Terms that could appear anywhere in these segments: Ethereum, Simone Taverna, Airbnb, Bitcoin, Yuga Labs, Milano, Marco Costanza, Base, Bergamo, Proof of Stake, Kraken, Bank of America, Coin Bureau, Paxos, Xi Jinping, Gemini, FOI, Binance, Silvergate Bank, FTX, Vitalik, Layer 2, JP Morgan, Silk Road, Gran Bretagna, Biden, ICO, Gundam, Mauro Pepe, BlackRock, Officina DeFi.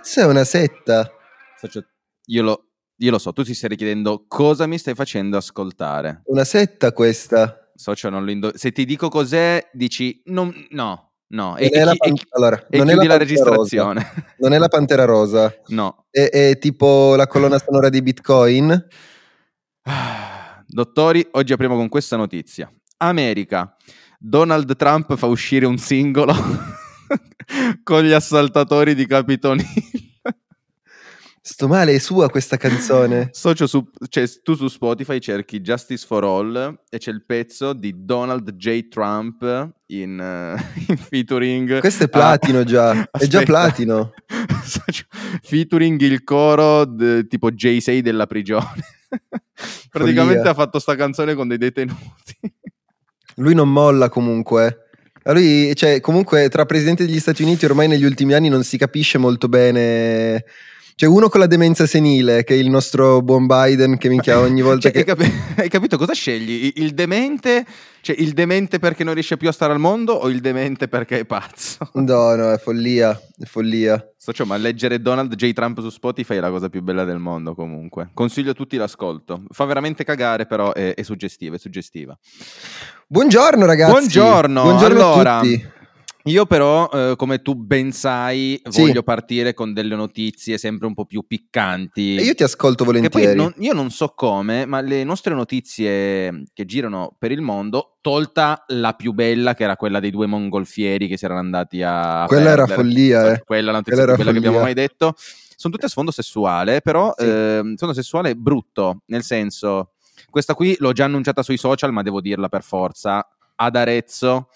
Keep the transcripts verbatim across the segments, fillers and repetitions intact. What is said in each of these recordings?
cazzo è una setta? Faccio, io, lo, io lo so, tu ti stai richiedendo cosa mi stai facendo ascoltare. Una setta questa. Socio, non lo indo- se ti dico cos'è, dici non, no, no. E, e, la pan- e, allora, e non è la, la registrazione. Rosa. Non è la Pantera Rosa. No. È, è tipo la colonna sonora di Bitcoin. Dottori, oggi apriamo con questa notizia. America. Donald Trump fa uscire un singolo con gli assaltatori di Capitol Hill. Sto male, è sua questa canzone. Socio, su, cioè, tu su Spotify cerchi Justice for All e c'è il pezzo di Donald J. Trump in, uh, in featuring. Questo è platino, ah, già, aspetta. È già platino. Socio, featuring il coro de, tipo J sei della prigione. Praticamente follia. Ha fatto sta canzone con dei detenuti. Lui non molla comunque. Lui, cioè, comunque tra presidente degli Stati Uniti ormai negli ultimi anni non si capisce molto bene. C'è uno con la demenza senile, che è il nostro buon Biden, che minchia ogni volta, cioè, che... Hai, cap- hai capito cosa scegli? Il demente? Cioè, il demente perché non riesce più a stare al mondo o il demente perché è pazzo? No, no, è follia, è follia. Socio, ma leggere Donald J. Trump su Spotify è la cosa più bella del mondo comunque. Consiglio a tutti l'ascolto. Fa veramente cagare, però è, è suggestiva, è suggestiva. Buongiorno ragazzi! Buongiorno! Buongiorno allora, a tutti! Io però, eh, come tu ben sai, sì, voglio partire con delle notizie sempre un po' più piccanti. E io ti ascolto volentieri. Che poi non, io non so come, ma le nostre notizie che girano per il mondo, tolta la più bella, che era quella dei due mongolfieri che si erano andati a... Quella perdere. Era follia, eh. Quella, la notizia, quella, era quella che abbiamo mai detto. Sono tutte a sfondo sessuale, però sì. eh, sfondo sessuale brutto, nel senso... Questa qui l'ho già annunciata sui social, ma devo dirla per forza. Ad Arezzo...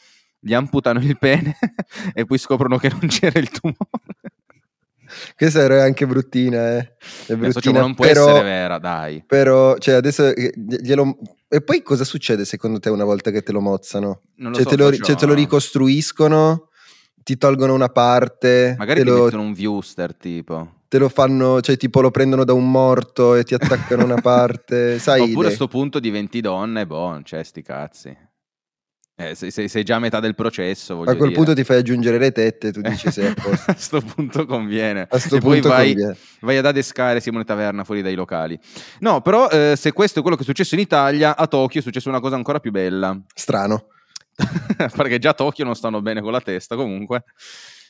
gli amputano il pene e poi scoprono che non c'era il tumore. Questa era anche bruttina, eh. È bruttina, cioè, non può però, essere vera, dai. Però, cioè, adesso glielo... E poi cosa succede secondo te una volta che te lo mozzano? Non lo cioè, so, te lo, cioè, te lo ricostruiscono, ti tolgono una parte... Magari ti lo... mettono un viewster, tipo... Te lo fanno, cioè tipo lo prendono da un morto e ti attaccano una parte, sai. Oppure a sto punto diventi donna e boh, cioè sti cazzi. Eh, sei, sei, sei già a metà del processo, voglio dire. A quel dire. punto ti fai aggiungere le tette e tu dici sei a posto. A sto punto conviene. A sto e punto poi vai, conviene. Vai ad adescare Simone Taverna fuori dai locali. No, però eh, se questo è quello che è successo in Italia, a Tokyo è successa una cosa ancora più bella. Strano. Perché già a Tokyo non stanno bene con la testa comunque.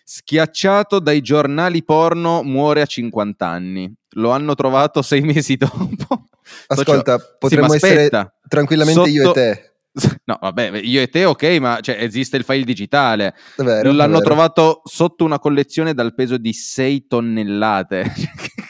Schiacciato dai giornali porno muore a cinquanta anni. Lo hanno trovato sei mesi dopo. Ascolta, so, potremmo sì, essere tranquillamente sotto... io e te. No, vabbè, io e te ok, ma cioè, esiste il file digitale. Vero, l'hanno trovato sotto una collezione dal peso di sei tonnellate.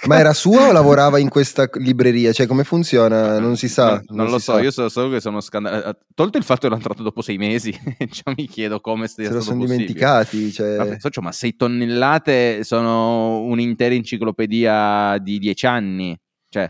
Ma era suo o lavorava in questa libreria? Cioè, come funziona? Non si sa. No, non, non lo so, sa. Io so solo che sono scandalato. Tolto il fatto che l'hanno trovato dopo sei mesi, cioè, mi chiedo come sia stato possibile. Se lo sono dimenticati. Cioè... Vabbè, socio, ma sei tonnellate sono un'intera enciclopedia di dieci anni. Cioè...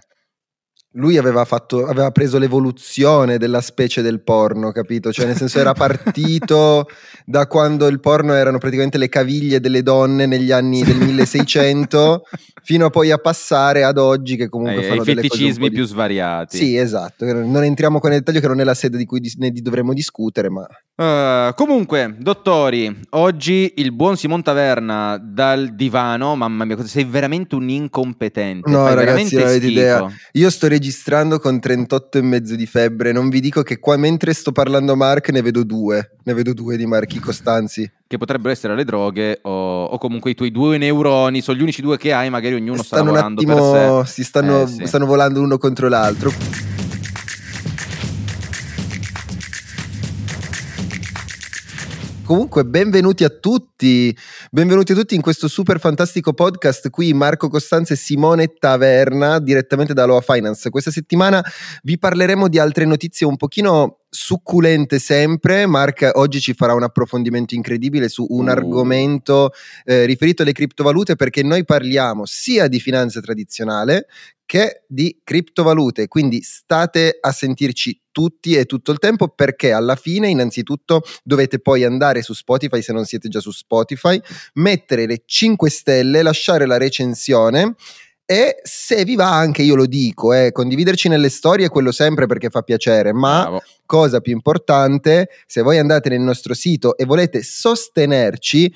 Lui aveva fatto, aveva preso l'evoluzione della specie del porno, capito? Cioè, nel senso, era partito da quando il porno erano praticamente le caviglie delle donne negli anni del milleseicento, fino a poi a passare ad oggi, che comunque eh, fanno delle cose. I feticismi più di... svariati. Sì, esatto. Non entriamo con il dettaglio, che non è la sede di cui dis- ne dovremmo discutere, ma. Uh, comunque, dottori, oggi il buon Simon Taverna dal divano, mamma mia, sei veramente un incompetente. No, fai ragazzi, non avete idea. Io sto registrando con trentotto e mezzo di febbre, non vi dico che qua mentre sto parlando Mark ne vedo due, ne vedo due di Marchi Costanzi. Che potrebbero essere le droghe o, o comunque i tuoi due neuroni, sono gli unici due che hai, magari ognuno sta lavorando per sé. Stanno un attimo, si stanno, eh, sì. stanno volando uno contro l'altro. Comunque benvenuti a tutti, benvenuti a tutti in questo super fantastico podcast qui Marco Costanza e Simone Taverna direttamente da Aloha Finance. Questa settimana vi parleremo di altre notizie un pochino succulente sempre. Mark oggi ci farà un approfondimento incredibile su un uh. argomento eh, riferito alle criptovalute, perché noi parliamo sia di finanza tradizionale che di criptovalute, quindi state a sentirci tutti e tutto il tempo, perché alla fine innanzitutto dovete poi andare su Spotify, se non siete già su Spotify, mettere le cinque stelle, lasciare la recensione. E se vi va, anche io lo dico, eh, condividerci nelle storie, quello sempre, perché fa piacere, ma bravo. Cosa più importante, se voi andate nel nostro sito e volete sostenerci,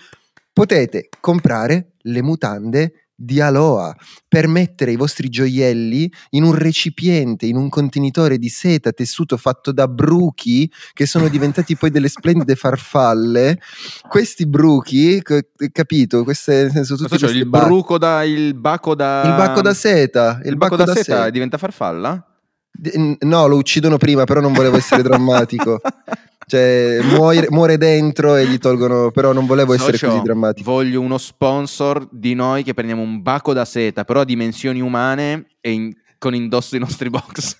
potete comprare le mutande di Aloha per mettere i vostri gioielli in un recipiente, in un contenitore di seta, tessuto fatto da bruchi che sono diventati poi delle splendide farfalle. Questi bruchi, capito? Queste, nel senso, tutti cioè, il bac- bruco da il baco da il baco da seta, il, il baco, baco da, da seta, seta diventa farfalla? No, lo uccidono prima, però non volevo essere drammatico. Cioè muore, muore dentro e gli tolgono, però non volevo essere Socio, così drammatico. Voglio uno sponsor di noi che prendiamo un baco da seta, però a dimensioni umane e in, con indosso i nostri box.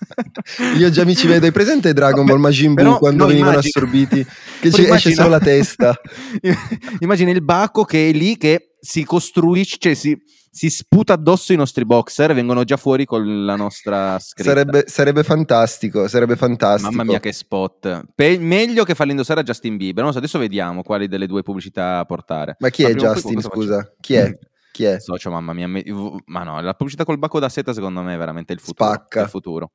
Io già mi ci vedo, hai presente Dragon Ball Majin Buu quando venivano immagino, assorbiti? Che ci immagino, esce solo la testa. Immagina il baco che è lì che si costruisce, cioè si... si sputa addosso i nostri boxer, vengono già fuori con la nostra scritta. Sarebbe, sarebbe fantastico, sarebbe fantastico. Mamma mia che spot. Pe- meglio che farli indossare a Justin Bieber. Non so, adesso vediamo quali delle due pubblicità portare. Ma chi ma è Justin, scusa? Faccio... Chi è? Chi è? Socio, mamma mia. Me... Ma no, la pubblicità col baco da seta secondo me è veramente il futuro. Spacca. Il futuro.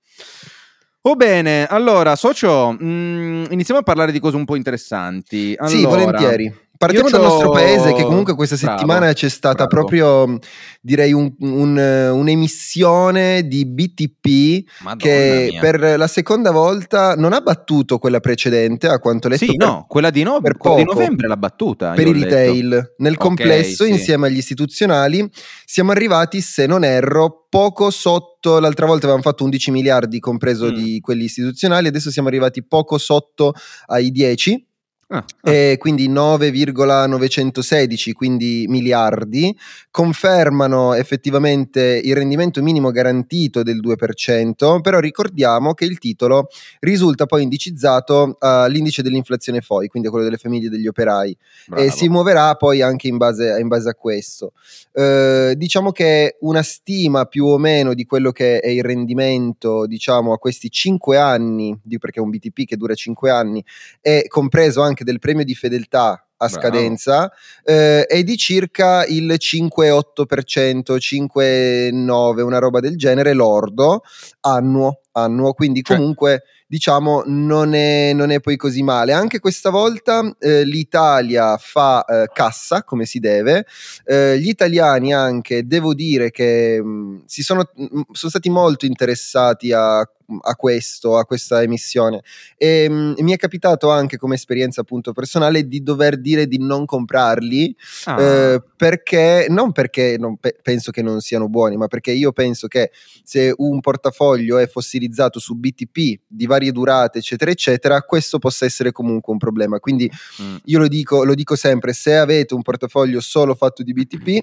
Oh bene, allora, socio, mh, iniziamo a parlare di cose un po' interessanti. Allora... Sì, volentieri. Partiamo dal nostro paese, che comunque questa settimana bravo, c'è stata bravo. proprio, direi, un, un, un'emissione di B T P Madonna che mia. per la seconda volta non ha battuto quella precedente, a quanto letto. Sì, per, no, quella di, no, per quella di novembre l'ha battuta. Per i retail. Letto. Nel okay, complesso, sì. insieme agli istituzionali, siamo arrivati, se non erro, poco sotto, l'altra volta avevamo fatto undici miliardi, compreso mm. di quelli istituzionali, adesso siamo arrivati poco sotto ai dieci. Ah, ah. E quindi nove virgola novecentosedici quindi miliardi, confermano effettivamente il rendimento minimo garantito del due per cento, però ricordiamo che il titolo risulta poi indicizzato all'indice dell'inflazione F O I, quindi a quello delle famiglie e degli operai. Bravo. E si muoverà poi anche in base, in base a questo. Eh, diciamo che una stima più o meno di quello che è il rendimento, diciamo, a questi cinque anni, perché è un B T P che dura cinque anni, è compreso anche del premio di fedeltà a Bravo. scadenza, eh, è di circa il cinque virgola otto per cento, cinque virgola nove per cento, una roba del genere, lordo, annuo, annuo quindi cioè. comunque diciamo non è, non è poi così male. Anche questa volta eh, l'Italia fa eh, cassa come si deve, eh, gli italiani anche, devo dire che mh, si sono, mh, sono stati molto interessati a a questo, a questa emissione e mh, mi è capitato anche come esperienza appunto personale di dover dire di non comprarli ah. eh, perché, non perché non pe- penso che non siano buoni, ma perché io penso che se un portafoglio è fossilizzato su B T P di varie durate eccetera eccetera, questo possa essere comunque un problema, quindi mm. io lo dico, lo dico sempre, se avete un portafoglio solo fatto di B T P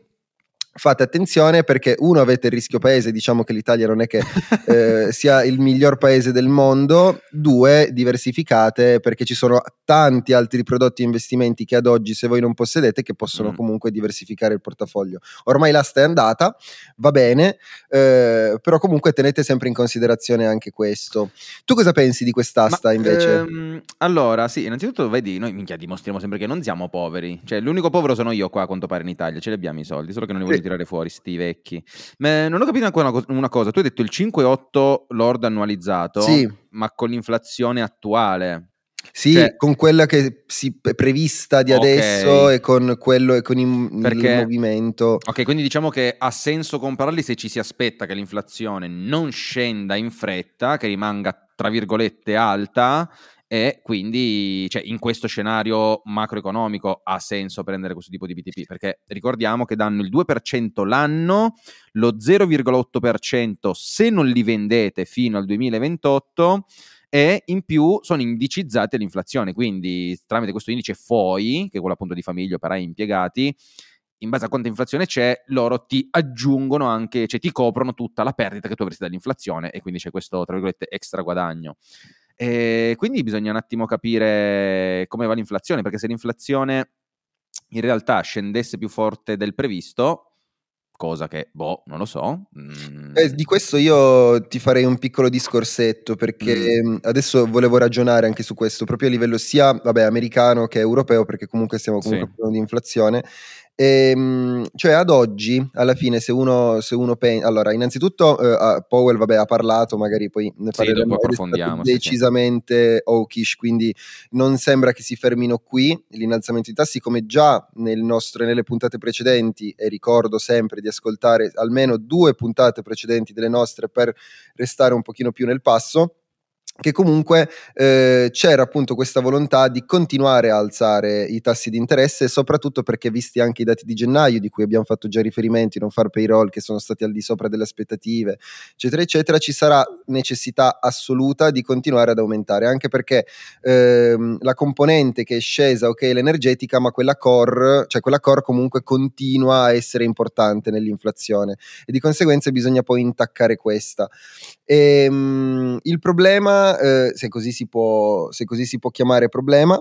fate attenzione, perché uno, avete il rischio paese, diciamo che l'Italia non è che eh, sia il miglior paese del mondo, due, diversificate perché ci sono tanti altri prodotti e investimenti che ad oggi se voi non possedete che possono mm. comunque diversificare il portafoglio. Ormai l'asta è andata, va bene, eh, però comunque tenete sempre in considerazione anche questo. Tu cosa pensi di quest'asta Ma, invece? Ehm, allora sì, innanzitutto vedi, noi minchia dimostriamo sempre che non siamo poveri, cioè l'unico povero sono io qua a quanto pare in Italia, ce li abbiamo i soldi, solo che non li voglio sì. tirare fuori sti vecchi. Ma non ho capito ancora una, co- una cosa, tu hai detto il cinque virgola otto lordo annualizzato sì. ma con l'inflazione attuale sì cioè... con quella che si è prevista di okay. adesso e con quello e con il, Perché... il movimento ok, quindi diciamo che ha senso comprarli se ci si aspetta che l'inflazione non scenda in fretta, che rimanga tra virgolette alta, e quindi cioè, in questo scenario macroeconomico ha senso prendere questo tipo di B T P, perché ricordiamo che danno il due per cento l'anno, lo zero virgola otto per cento se non li vendete fino al duemilaventotto, e in più sono indicizzati all'inflazione, quindi tramite questo indice F O I, che è quello appunto di famiglie, operai, impiegati, in base a quanta inflazione c'è, loro ti aggiungono anche, cioè ti coprono tutta la perdita che tu avresti dall'inflazione, e quindi c'è questo tra virgolette extra guadagno. E quindi bisogna un attimo capire come va l'inflazione, perché se l'inflazione in realtà scendesse più forte del previsto, cosa che, boh, non lo so. Mm. Eh, di questo io ti farei un piccolo discorsetto, perché mm. adesso volevo ragionare anche su questo, proprio a livello sia, vabbè, americano che europeo, perché comunque stiamo comunque sì. parlando di inflazione. E, cioè ad oggi alla fine se uno, se uno pensa, allora innanzitutto uh, Powell vabbè ha parlato, magari poi ne parleremo, sì, decisamente sì. Hawkish, quindi non sembra che si fermino qui l'innalzamento di tassi, come già nel nostro, nelle puntate precedenti, e ricordo sempre di ascoltare almeno due puntate precedenti delle nostre per restare un pochino più nel passo, che comunque eh, c'era appunto questa volontà di continuare a alzare i tassi di interesse, soprattutto perché, visti anche i dati di gennaio di cui abbiamo fatto già riferimenti, non far payroll, che sono stati al di sopra delle aspettative eccetera eccetera, ci sarà necessità assoluta di continuare ad aumentare, anche perché ehm, la componente che è scesa, ok, l'energetica, ma quella core, cioè quella core comunque continua a essere importante nell'inflazione e di conseguenza bisogna poi intaccare questa. Ehm, il problema, Eh, se così si può, se così si può chiamare problema,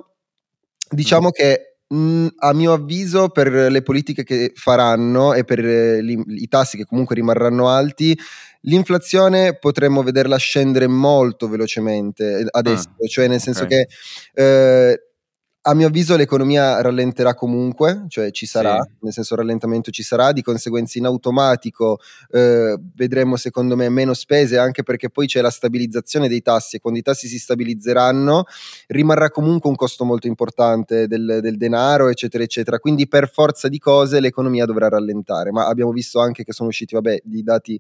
diciamo mm. che mh, a mio avviso, per le politiche che faranno e per eh, li, i tassi che comunque rimarranno alti, l'inflazione potremmo vederla scendere molto velocemente adesso, ah, cioè nel senso okay. che eh, a mio avviso l'economia rallenterà comunque, cioè ci sarà, sì. nel senso rallentamento ci sarà, di conseguenza in automatico eh, vedremo secondo me meno spese, anche perché poi c'è la stabilizzazione dei tassi e quando i tassi si stabilizzeranno rimarrà comunque un costo molto importante del, del denaro eccetera eccetera, quindi per forza di cose l'economia dovrà rallentare, ma abbiamo visto anche che sono usciti vabbè i dati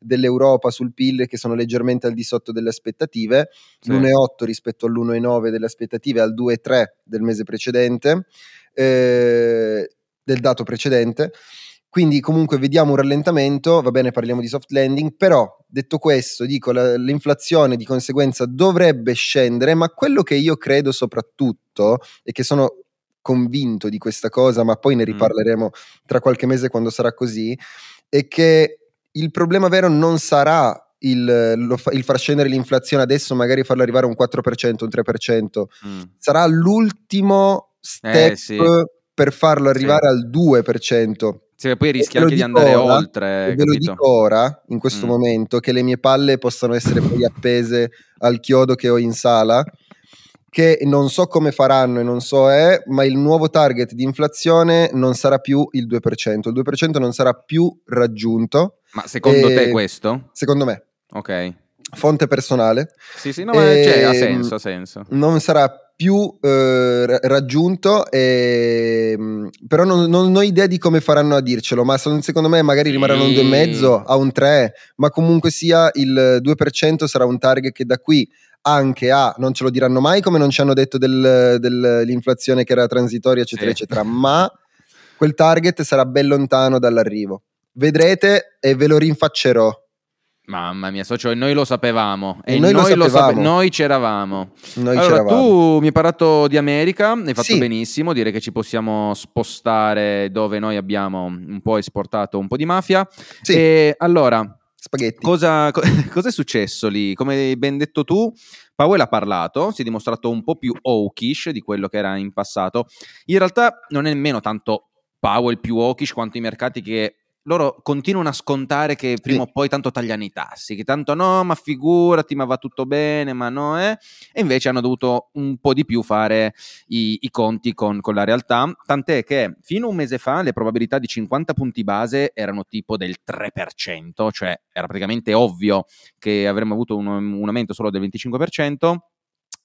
dell'Europa sul P I L che sono leggermente al di sotto delle aspettative, sì. l'uno virgola otto rispetto all'uno virgola nove delle aspettative, al due virgola tre del mese precedente, eh, del dato precedente, quindi comunque vediamo un rallentamento, va bene, parliamo di soft landing, però detto questo dico la, l'inflazione di conseguenza dovrebbe scendere, ma quello che io credo soprattutto e che sono convinto di questa cosa, ma poi ne riparleremo mm. tra qualche mese quando sarà così, è che il problema vero non sarà il, lo fa, il far scendere l'inflazione adesso, magari farlo arrivare a un quattro per cento, un tre per cento, mm. sarà l'ultimo step eh, sì. per farlo arrivare sì. al due per cento. Sì, poi rischia anche di andare ora, oltre. Ve lo dico ora, in questo mm. momento, che le mie palle possano essere poi appese al chiodo che ho in sala, che non so come faranno e non so è, ma il nuovo target di inflazione non sarà più il due per cento, il due per cento non sarà più raggiunto. Ma secondo e, te questo? Secondo me. Ok. Fonte personale. Sì, sì, no, ma cioè, ha senso, ha senso. Non sarà più eh, raggiunto, e, però non, non ho idea di come faranno a dircelo, ma sono, secondo me magari rimarranno sì. un due virgola cinque a un tre, ma comunque sia il due per cento sarà un target che da qui anche a, non ce lo diranno mai, come non ci hanno detto del, dell'inflazione che era transitoria eccetera sì. eccetera, ma quel target sarà ben lontano dall'arrivo. Vedrete e ve lo rinfaccerò. Mamma mia, socio, noi lo sapevamo. E, e noi, noi, lo sapevamo. Lo sape- noi c'eravamo. Noi allora, c'eravamo. Tu mi hai parlato di America, hai fatto sì. benissimo, direi che ci possiamo spostare dove noi abbiamo un po' esportato un po' di mafia. Sì. E allora, spaghetti. Cosa, co- cosa è successo lì? Come hai ben detto tu, Powell ha parlato, si è dimostrato un po' più hawkish di quello che era in passato. In realtà non è nemmeno tanto Powell più hawkish quanto i mercati che loro continuano a scontare che prima sì. o poi tanto tagliano i tassi, che tanto no, ma figurati, ma va tutto bene, ma no, eh. E invece hanno dovuto un po' di più fare i, i conti con, con la realtà, tant'è che fino a un mese fa le probabilità di cinquanta punti base erano tipo del tre per cento, cioè era praticamente ovvio che avremmo avuto un, un aumento solo del venticinque per cento,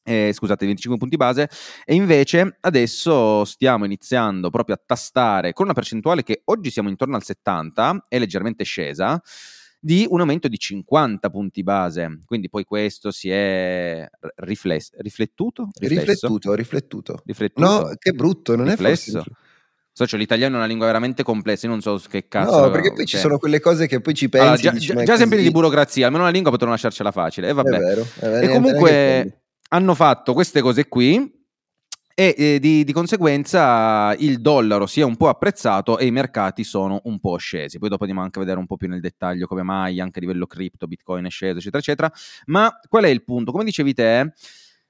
eh, scusate, venticinque punti base, e invece adesso stiamo iniziando proprio a tastare con una percentuale che oggi siamo intorno al settanta, è leggermente scesa, di un aumento di cinquanta punti base, quindi poi questo si è rifless- riflettuto? Riflettuto, riflettuto, riflettuto. No, che brutto, non riflesso. È forse... Socio, l'italiano è una lingua veramente complessa, io non so che cazzo... No, perché poi c'è. Ci sono quelle cose che poi ci pensi... Allora, già dici, già, già sempre di burocrazia, almeno la lingua potremmo lasciarcela facile, e eh, vabbè. È vero, è vero, e comunque... hanno fatto queste cose qui e eh, di, di conseguenza il dollaro si è un po' apprezzato e i mercati sono un po' scesi. Poi dopo andiamo anche a vedere un po' più nel dettaglio come mai anche a livello cripto, Bitcoin è sceso eccetera eccetera, ma qual è il punto? Come dicevi te,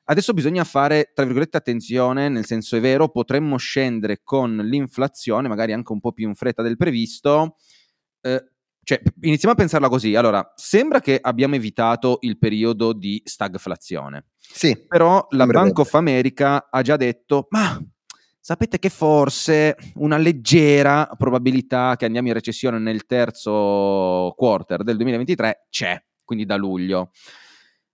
adesso bisogna fare tra virgolette attenzione, nel senso è vero, potremmo scendere con l'inflazione magari anche un po' più in fretta del previsto, eh, cioè iniziamo a pensarla così. Allora, sembra che abbiamo evitato il periodo di stagflazione. Sì, però la Bank of America ha già detto, ma sapete che forse una leggera probabilità che andiamo in recessione nel terzo quarter del duemilaventitré c'è, quindi da luglio.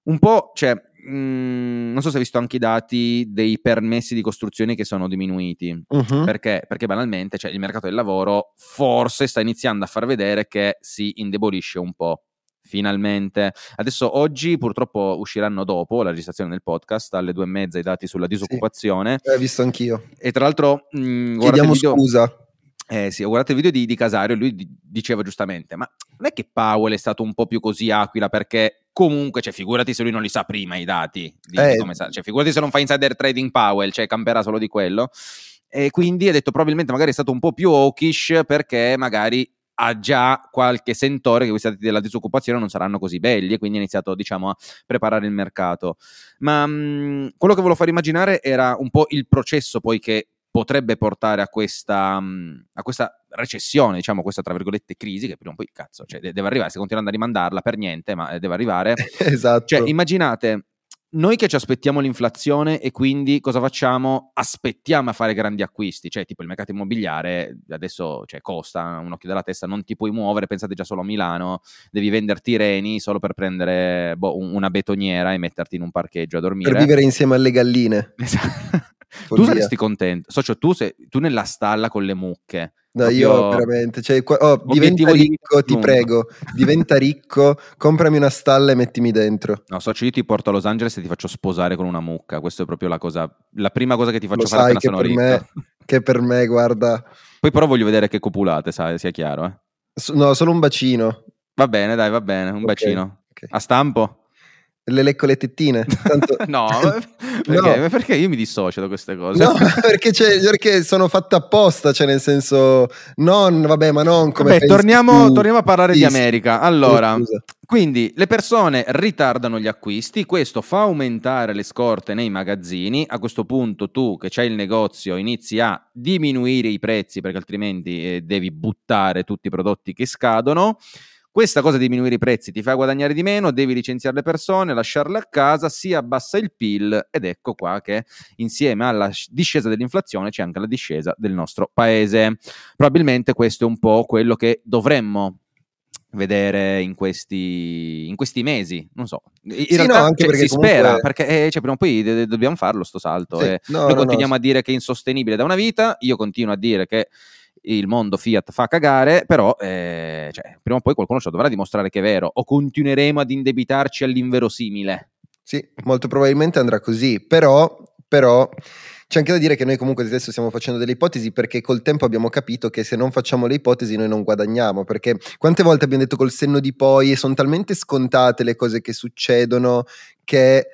Un po', cioè, mh, non so se hai visto anche i dati dei permessi di costruzione che sono diminuiti, uh-huh. perché? Perché banalmente, cioè, il mercato del lavoro forse sta iniziando a far vedere che si indebolisce un po'. Finalmente. Adesso oggi purtroppo usciranno dopo la registrazione del podcast alle due e mezza i dati sulla disoccupazione. Sì, l'ho visto anch'io. E tra l'altro mh, guardate il video, scusa. Eh sì, guardate il video di, di Casario, lui d- diceva giustamente, ma non è che Powell è stato un po' più così aquila, perché comunque, cioè, figurati se lui non li sa prima i dati, di eh. come sa, cioè, figurati se non fa insider trading Powell, cioè camperà solo di quello. E quindi ha detto probabilmente magari è stato un po' più hawkish perché magari ha già qualche sentore che questi dati della disoccupazione non saranno così belli, e quindi ha iniziato, diciamo, a preparare il mercato. Ma mh, quello che volevo far immaginare era un po' il processo poi che potrebbe portare a questa, mh, a questa recessione, diciamo, questa tra virgolette crisi, che prima o poi cazzo, cioè, deve arrivare, se continuando a rimandarla per niente, ma deve arrivare. Esatto. Cioè, immaginate noi che ci aspettiamo l'inflazione e quindi cosa facciamo? Aspettiamo a fare grandi acquisti, cioè tipo il mercato immobiliare adesso, cioè, costa un occhio della testa, non ti puoi muovere, pensate già solo a Milano, devi venderti i reni solo per prendere boh, una betoniera e metterti in un parcheggio a dormire. Per vivere insieme alle galline. Esatto. Tu saresti contento, socio, tu sei tu nella stalla con le mucche. No, io veramente, cioè, oh, diventa ricco, ti prego, diventa ricco, comprami una stalla e mettimi dentro. No, socio, io ti porto a Los Angeles e ti faccio sposare con una mucca, questa è proprio la cosa, la prima cosa che ti faccio Lo fare appena sono ricco. Me, che per me, guarda. Poi però voglio vedere che copulate, sai, sia chiaro, eh. No, solo un bacino. Va bene, dai, va bene, un okay, bacino. Okay. A stampo? Le lecco le tettine. Tanto... no, perché, no, perché io mi dissocio da queste cose. No, perché, c'è, perché sono fatta apposta, cioè nel senso, non, vabbè, ma non come... Beh, torniamo, tu... torniamo a parlare sì, di America. Allora, scusa. Quindi le persone ritardano gli acquisti, questo fa aumentare le scorte nei magazzini, a questo punto tu che c'hai il negozio inizi a diminuire i prezzi perché altrimenti eh, devi buttare tutti i prodotti che scadono. Questa cosa di diminuire i prezzi ti fa guadagnare di meno, devi licenziare le persone, lasciarle a casa, si abbassa il P I L ed ecco qua che insieme alla discesa dell'inflazione c'è anche la discesa del nostro paese. Probabilmente questo è un po' quello che dovremmo vedere in questi, in questi mesi, non so, in sì, realtà no, anche cioè, si comunque... spera, perché eh, cioè, prima o poi de- dobbiamo farlo sto salto. Sì, eh. no, Noi no, continuiamo no. a dire che è insostenibile da una vita, io continuo a dire che il mondo Fiat fa cagare, però eh, cioè, prima o poi qualcuno ci dovrà dimostrare che è vero, o continueremo ad indebitarci all'inverosimile. Sì, molto probabilmente andrà così, però, però c'è anche da dire che noi comunque adesso stiamo facendo delle ipotesi, perché col tempo abbiamo capito che se non facciamo le ipotesi noi non guadagniamo, perché quante volte abbiamo detto col senno di poi, e sono talmente scontate le cose che succedono che...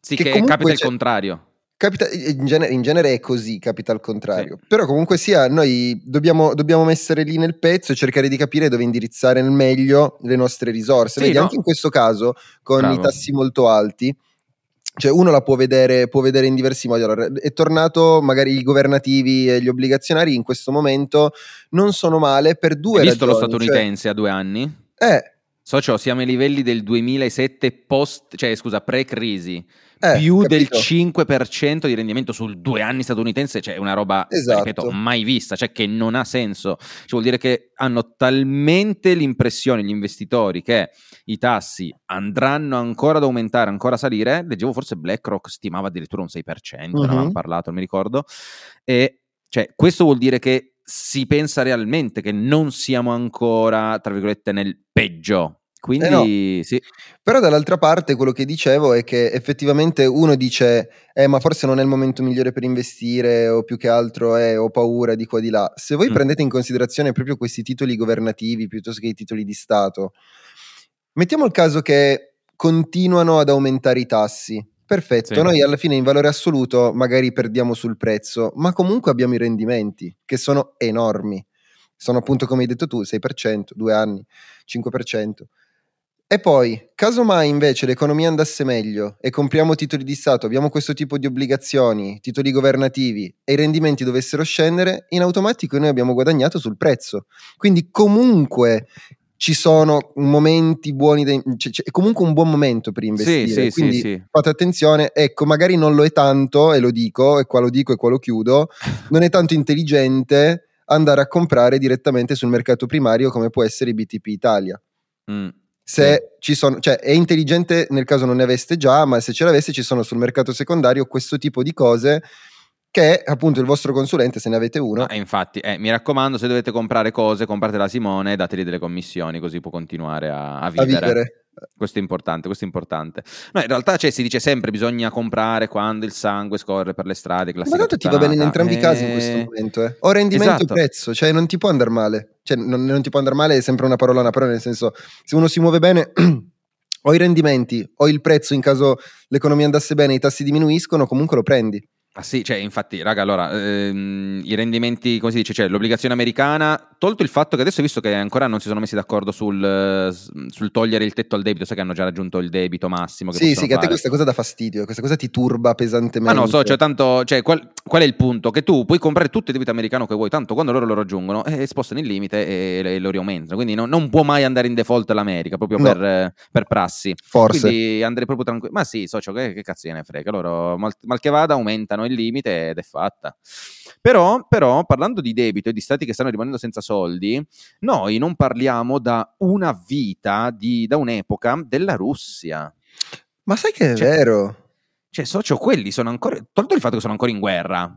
Sì, che, che comunque capita il contrario. Capita, in, genere, in genere è così, capita al contrario, sì. Però comunque sia noi dobbiamo, dobbiamo essere lì nel pezzo e cercare di capire dove indirizzare al meglio le nostre risorse, sì, vedi, no? Anche in questo caso con Bravo. I tassi molto alti, cioè uno la può vedere, può vedere in diversi modi. Allora, è tornato magari i governativi e gli obbligazionari in questo momento non sono male per due Hai ragioni. Visto lo statunitense, cioè, a due anni? Eh Socio, siamo ai livelli del duemilasette post, cioè scusa, pre-crisi, eh, più capito. del cinque per cento di rendimento sul due anni statunitense, cioè una roba, esatto. ripeto, mai vista, cioè che non ha senso. Cioè vuol dire che hanno talmente l'impressione gli investitori che i tassi andranno ancora ad aumentare, ancora a salire. Leggevo forse BlackRock stimava addirittura un sei per cento, uh-huh. ne avevamo parlato, non mi ricordo. E cioè questo vuol dire che si pensa realmente che non siamo ancora, tra virgolette, nel peggio. Quindi eh no. sì. Però dall'altra parte quello che dicevo è che effettivamente uno dice eh ma forse non è il momento migliore per investire, o più che altro è ho paura di qua di là. Se voi mm. prendete in considerazione proprio questi titoli governativi piuttosto che i titoli di Stato, mettiamo il caso che continuano ad aumentare i tassi. Perfetto, sì. Noi alla fine in valore assoluto magari perdiamo sul prezzo, ma comunque abbiamo i rendimenti che sono enormi. Sono appunto come hai detto tu, sei per cento, due anni, cinque per cento. E poi, caso mai invece l'economia andasse meglio e compriamo titoli di Stato, abbiamo questo tipo di obbligazioni, titoli governativi, e i rendimenti dovessero scendere, in automatico noi abbiamo guadagnato sul prezzo. Quindi comunque ci sono momenti buoni, da, cioè, è comunque un buon momento per investire, sì, sì, quindi sì, sì. fate attenzione, ecco, magari non lo è tanto, e lo dico, e qua lo dico e qua lo chiudo, non è tanto intelligente andare a comprare direttamente sul mercato primario come può essere B T P Italia. Mm. Se ci sono, cioè è intelligente nel caso non ne aveste già, ma se ce l'aveste ci sono sul mercato secondario questo tipo di cose che appunto il vostro consulente, se ne avete uno. Ah, infatti, eh, mi raccomando, se dovete comprare cose, comprate la Simone e dategli delle commissioni, così può continuare a, a vivere. A vivere. Questo è importante, questo è importante. No, in realtà cioè, si dice sempre bisogna comprare quando il sangue scorre per le strade. Ma tanto ti va bene in entrambi i eh... casi in questo momento. Eh. O rendimento esatto. o prezzo, cioè non ti può andare male. Cioè non, non ti può andare male è sempre una parolona, però nel senso, se uno si muove bene... o i rendimenti, o il prezzo in caso l'economia andasse bene, i tassi diminuiscono, comunque lo prendi. Ah sì, cioè infatti, raga, allora, ehm, i rendimenti, come si dice, cioè l'obbligazione americana, tolto il fatto che adesso, visto che ancora non si sono messi d'accordo sul, sul togliere il tetto al debito, sai che hanno già raggiunto il debito massimo. Che sì, sì, che fare. A te questa cosa dà fastidio, questa cosa ti turba pesantemente. Ma no, so, cioè tanto, cioè qual, qual è il punto? Che tu puoi comprare tutto il debito americano che vuoi, tanto quando loro lo raggiungono eh, spostano il limite e, e lo riaumentano, quindi no, non può mai andare in default l'America, proprio no. per, per prassi. Forse. Quindi andrei proprio tranquillo, ma sì, socio, che, che cazzo ne frega, loro mal, mal che vada aumentano il limite ed è fatta. Però, però parlando di debito e di stati che stanno rimanendo senza soldi, noi non parliamo da una vita di, da un'epoca della Russia. Ma sai che è cioè, vero? Cioè socio, quelli sono ancora, tolto il fatto che sono ancora in guerra,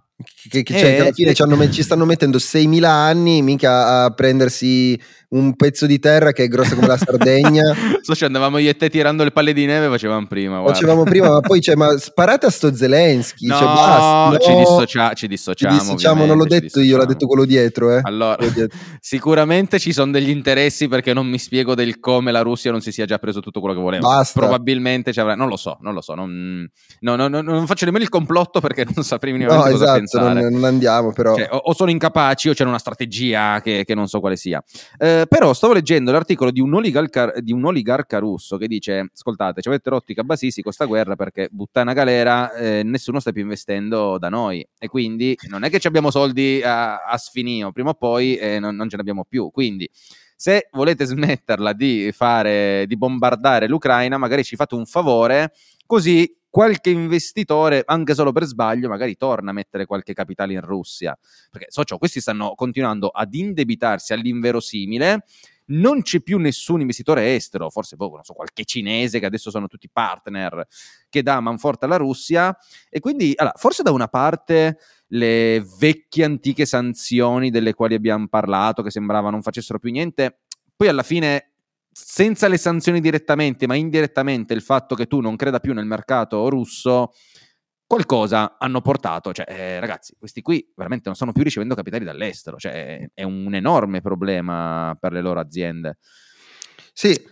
che, che, eh, cioè, che alla fine eh, ci, hanno, ci stanno mettendo seimila anni mica a prendersi un pezzo di terra che è grosso come la Sardegna. So, cioè, andavamo io e te tirando le palle di neve, facevamo prima guarda. facevamo prima ma poi cioè, ma sparate a sto Zelensky, no, cioè, basta, no. Ci, dissocia- ci dissociamo, ci dissociamo non l'ho detto io, l'ha detto quello dietro eh. Allora, quello dietro. Sicuramente ci sono degli interessi, perché non mi spiego del come la Russia non si sia già preso tutto quello che voleva, basta. Probabilmente ci avrà, non lo so, non lo so non, no, no, no, non faccio nemmeno il complotto perché non saprei minimamente no, cosa esatto. pensare. Non, non andiamo però cioè, o, o sono incapaci o c'è una strategia che, che non so quale sia, eh, però stavo leggendo l'articolo di un, oligarca, di un oligarca russo che dice: ascoltate, ci avete rotti i cabbasisi con sta guerra, perché buttana galera, eh, nessuno sta più investendo da noi e quindi non è che ci abbiamo soldi a, a sfinio, prima o poi eh, non, non ce ne abbiamo più, quindi se volete smetterla di fare di bombardare l'Ucraina magari ci fate un favore, così qualche investitore, anche solo per sbaglio, magari torna a mettere qualche capitale in Russia. Perché, socio, questi stanno continuando ad indebitarsi all'inverosimile, non c'è più nessun investitore estero, forse boh, non so, qualche cinese che adesso sono tutti partner, che dà manforte alla Russia, e quindi, allora, forse da una parte... le vecchie antiche sanzioni delle quali abbiamo parlato, che sembrava non facessero più niente, poi alla fine senza le sanzioni direttamente ma indirettamente il fatto che tu non creda più nel mercato russo qualcosa hanno portato, cioè eh, ragazzi, questi qui veramente non stanno più ricevendo capitali dall'estero, cioè è un enorme problema per le loro aziende. Sì,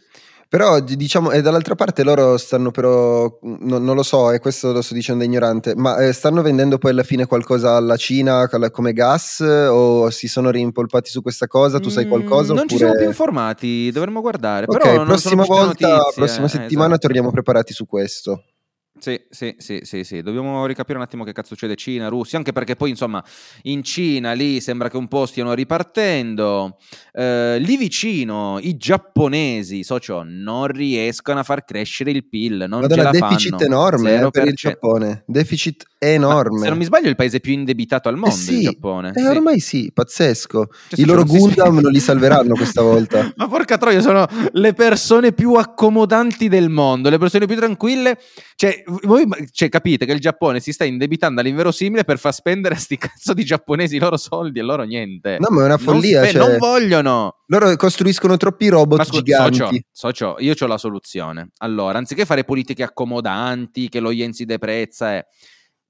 però diciamo, e dall'altra parte loro stanno però, no, non lo so, e questo lo sto dicendo ignorante, ma eh, stanno vendendo poi alla fine qualcosa alla Cina come gas, o si sono rimpolpati su questa cosa, tu sai qualcosa? Mm, non oppure... ci siamo più informati, dovremmo guardare. Ok, però prossima non volta, notizie, prossima eh, settimana esatto. torniamo preparati su questo. Sì, sì, sì, sì, sì, dobbiamo ricapire un attimo che cazzo succede Cina, Russia, anche perché poi insomma in Cina lì sembra che un po' stiano ripartendo, eh, lì vicino i giapponesi, socio, non riescono a far crescere il P I L, non Madonna, ce la fanno. Deficit enorme eh, per il Giappone, deficit enorme. Ma, se non mi sbaglio è il paese più indebitato al mondo, eh sì, il Giappone. Eh, sì. Ormai sì, pazzesco, cioè, i loro non Gundam non li salveranno questa volta. Ma porca troia, sono le persone più accomodanti del mondo, le persone più tranquille, cioè voi cioè, capite che il Giappone si sta indebitando all'inverosimile per far spendere a sti cazzo di giapponesi i loro soldi e loro niente. No, ma è una follia. Non, spe- cioè, non vogliono. Loro costruiscono troppi robot ma, giganti. Socio, socio, io c'ho la soluzione. Allora, anziché fare politiche accomodanti, che lo yen si deprezza, eh,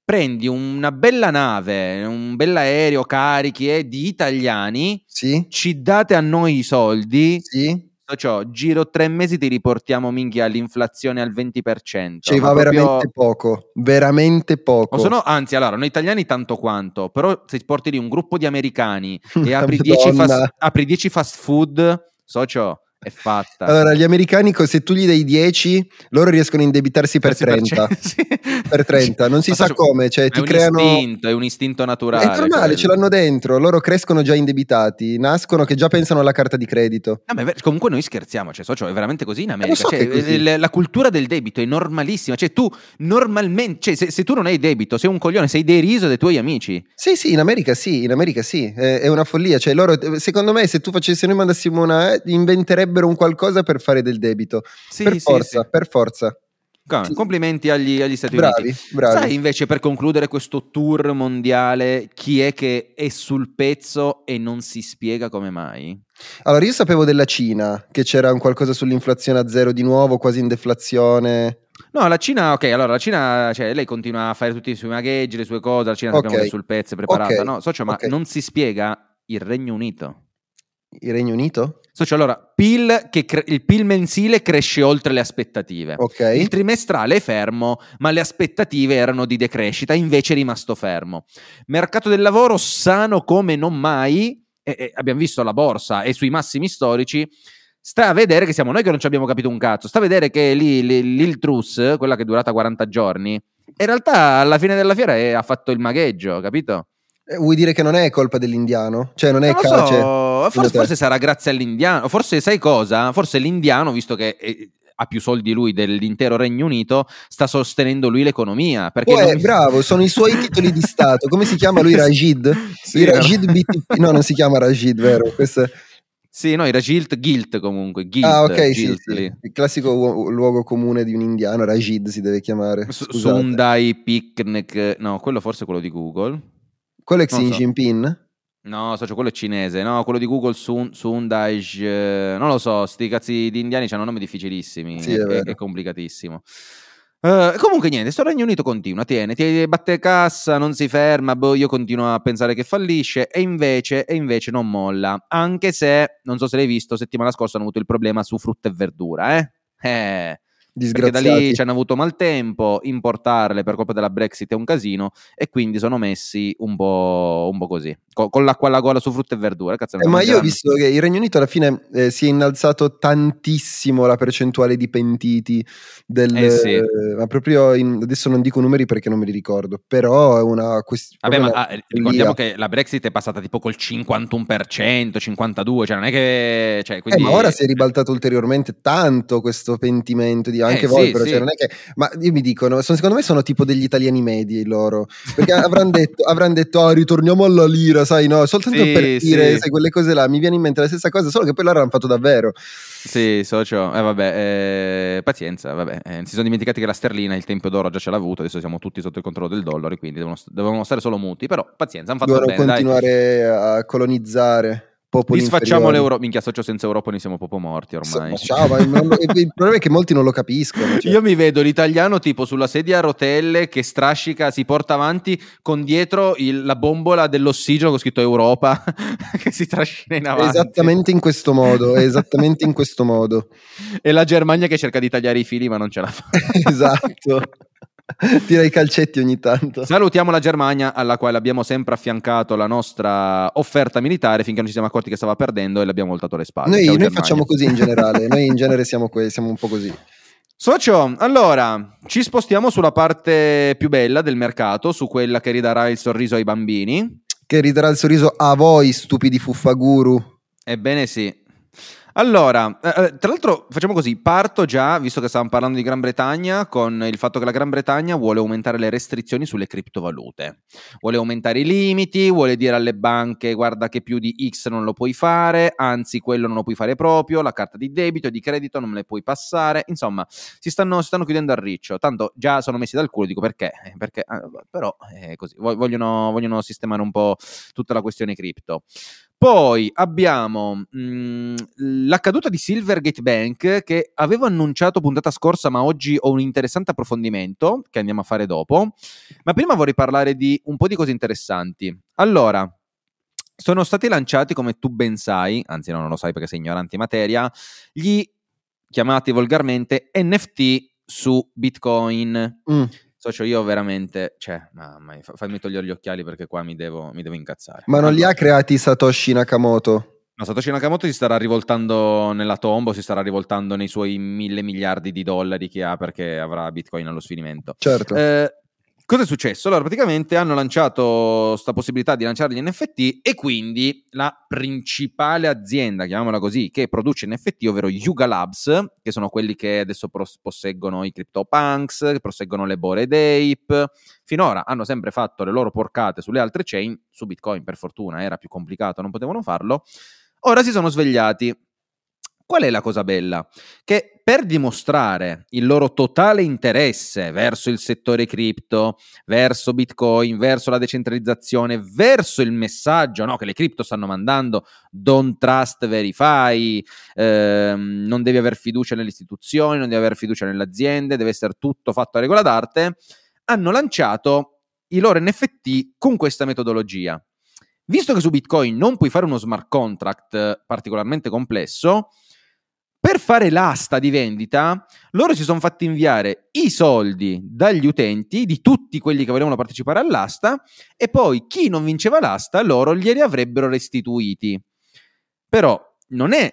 prendi una bella nave, un bell'aereo, carichi eh, di italiani, sì? Ci date a noi i soldi, sì? Cioè, giro tre mesi ti riportiamo minchia all'inflazione al venti per cento. Cioè va proprio... veramente poco, veramente poco. O sono, anzi, allora, noi italiani tanto quanto, però se porti lì un gruppo di americani e apri dieci fast, apri dieci fast food, socio, È fatta. Allora, gli americani, se tu gli dai dieci, loro riescono a indebitarsi per trenta. Sì. Per trenta, non si ma sa faccio, come. Cioè, ti è un creano... istinto, è un istinto naturale. È normale, quello. Ce l'hanno dentro. Loro crescono già indebitati, nascono che già pensano alla carta di credito. No, ma comunque noi scherziamo, cioè, socio, è veramente così in America. So cioè, così. La cultura del debito è normalissima. Cioè, tu normalmente, cioè, se, se tu non hai debito, sei un coglione, sei deriso dai tuoi amici. Sì, sì, in America sì, in America sì. È, è una follia. Cioè, loro, secondo me, se tu facessi, se noi mandassimo una, eh, inventerebbe un qualcosa per fare del debito, sì, per, sì, forza, sì. per forza Come, sì. Complimenti agli, agli Stati bravi, Uniti bravi. Sai invece, per concludere questo tour mondiale, chi è che è sul pezzo e non si spiega come mai? Allora, io sapevo della Cina, che c'era un qualcosa sull'inflazione a zero di nuovo, quasi in deflazione. No, la Cina, ok, allora la Cina, cioè, lei continua a fare tutti i suoi magheggi, le sue cose, la Cina okay. sappiamo che è sul pezzo, è preparata, okay. no? Socio, ma okay. non si spiega il Regno Unito. Il Regno Unito? Socio, allora, P I L che cre- il P I L mensile cresce oltre le aspettative. Okay. Il trimestrale è fermo, ma le aspettative erano di decrescita, invece è rimasto fermo. Mercato del lavoro sano come non mai, e- e abbiamo visto la borsa, è sui massimi storici. Sta a vedere che siamo noi che non ci abbiamo capito un cazzo. Sta a vedere che lì, lì, lì il truss, quella che è durata quaranta giorni, in realtà alla fine della fiera è, ha fatto il magheggio, capito? Eh, vuoi dire che non è colpa dell'indiano? Cioè non è cace? So, forse, forse sarà grazie all'indiano, forse sai cosa? Forse l'indiano, visto che è, ha più soldi lui dell'intero Regno Unito, sta sostenendo lui l'economia. Perché Uè, non... bravo, sono i suoi titoli di Stato. Come si chiama lui? Rajid? Sì, il Rajid no. B T P. No, non si chiama Rajid, vero? Questo è... Sì, no, era Gilt, Gilt comunque. Gilt, ah, ok, Gilt, sì, sì. Il classico uo- luogo comune di un indiano, Rajid si deve chiamare. Scusate. Sundai Picnic, no, quello forse è quello di Google. Quello è Xi Jinping? No, socio, quello è cinese. No, quello di Google, Sun, Sundai, non lo so, sti cazzi di indiani hanno nomi difficilissimi, sì, è, è, è complicatissimo. Uh, comunque niente, sto Regno Unito continua, tiene, tiene, batte cassa, non si ferma, boh, io continuo a pensare che fallisce e invece, e invece non molla, anche se, non so se l'hai visto, settimana scorsa hanno avuto il problema su frutta e verdura, eh? Eh... perché da lì ci hanno avuto maltempo, importarle per colpa della Brexit è un casino e quindi sono messi un po', un po' così, con, con l'acqua alla gola su frutta e verdura. Cazzo, eh, ma io ho visto che il Regno Unito alla fine eh, si è innalzato tantissimo la percentuale di pentiti del, eh sì. eh, ma proprio in, adesso non dico numeri perché non me li ricordo, però è una questione. Vabbè, ma ah, ricordiamo che la Brexit è passata tipo col cinquantuno per cento, cinquantadue per cento, cioè non è che cioè, quindi... eh, ma ora si è ribaltato ulteriormente tanto questo pentimento di anche eh, voi, sì, però sì. Cioè, non è che, ma io mi dicono, sono, secondo me sono tipo degli italiani medi loro, perché avranno detto, avranno detto ah, ritorniamo alla lira, sai, no, soltanto sì, per dire sì. Sai, quelle cose là, mi viene in mente la stessa cosa, solo che poi loro l'hanno fatto davvero. Sì, socio, eh, vabbè, eh, pazienza, vabbè, eh, si sono dimenticati che la sterlina, il tempo d'oro già ce l'ha avuto, adesso siamo tutti sotto il controllo del dollaro, quindi devono, devono stare solo muti, però pazienza, hanno fatto bene, dai. Devono continuare a colonizzare. Disfacciamo l'euro, minchia socio, senza Europa noi siamo proprio morti ormai. So, ciao, ma il problema è che molti non lo capiscono. Cioè. Io mi vedo l'italiano tipo sulla sedia a rotelle che strascica, si porta avanti con dietro il, la bombola dell'ossigeno con scritto Europa che si trascina in avanti. Esattamente in questo modo, esattamente in questo modo. E la Germania che cerca di tagliare i fili ma non ce la fa. Esatto. Tira i calcetti ogni tanto. Salutiamo la Germania, alla quale abbiamo sempre affiancato la nostra offerta militare finché non ci siamo accorti che stava perdendo e l'abbiamo voltato alle spalle. Noi, noi facciamo così in generale, noi in genere siamo, que- siamo un po' così. Socio, allora, ci spostiamo sulla parte più bella del mercato, su quella che ridarà il sorriso ai bambini. Che ridarà il sorriso a voi, stupidi fuffaguru. Ebbene sì. Allora, eh, tra l'altro facciamo così, parto già, visto che stavamo parlando di Gran Bretagna, con il fatto che la Gran Bretagna vuole aumentare le restrizioni sulle criptovalute, vuole aumentare i limiti, vuole dire alle banche guarda che più di X non lo puoi fare, anzi quello non lo puoi fare proprio, la carta di debito e di credito non me le puoi passare, insomma si stanno, si stanno chiudendo al riccio, tanto già sono messi dal culo, dico perché, perché però è così, vogliono, vogliono sistemare un po' tutta la questione cripto. Poi abbiamo mh, la caduta di Silvergate Bank, che avevo annunciato puntata scorsa, ma oggi ho un interessante approfondimento che andiamo a fare dopo. Ma prima vorrei parlare di un po' di cose interessanti. Allora, sono stati lanciati, come tu ben sai, anzi no, non lo sai perché sei ignorante in materia, gli chiamati volgarmente N F T su Bitcoin. Mm. Socio, io veramente, cioè, mamma mia, fammi togliere gli occhiali perché qua mi devo, mi devo incazzare. Ma non allora. Li ha creati Satoshi Nakamoto? Ma Satoshi Nakamoto si starà rivoltando nella tomba, si starà rivoltando nei suoi mille miliardi di dollari che ha, perché avrà Bitcoin allo sfinimento. Certo. Eh, cosa è successo? Allora, praticamente hanno lanciato sta possibilità di lanciare gli N F T e quindi la principale azienda, chiamiamola così, che produce N F T, ovvero Yuga Labs, che sono quelli che adesso pros- posseggono i CryptoPunks, che posseggono le Bored Ape. Finora hanno sempre fatto le loro porcate sulle altre chain, su Bitcoin per fortuna era più complicato, non potevano farlo. Ora si sono svegliati. Qual è la cosa bella? Che per dimostrare il loro totale interesse verso il settore cripto, verso Bitcoin, verso la decentralizzazione, verso il messaggio, no, che le cripto stanno mandando, don't trust, verify, ehm, non devi aver fiducia nelle istituzioni, non devi aver fiducia nelle aziende, deve essere tutto fatto a regola d'arte, hanno lanciato i loro N F T con questa metodologia. Visto che su Bitcoin non puoi fare uno smart contract particolarmente complesso, per fare l'asta di vendita, loro si sono fatti inviare i soldi dagli utenti, di tutti quelli che volevano partecipare all'asta, e poi chi non vinceva l'asta, loro glieli avrebbero restituiti. Però non è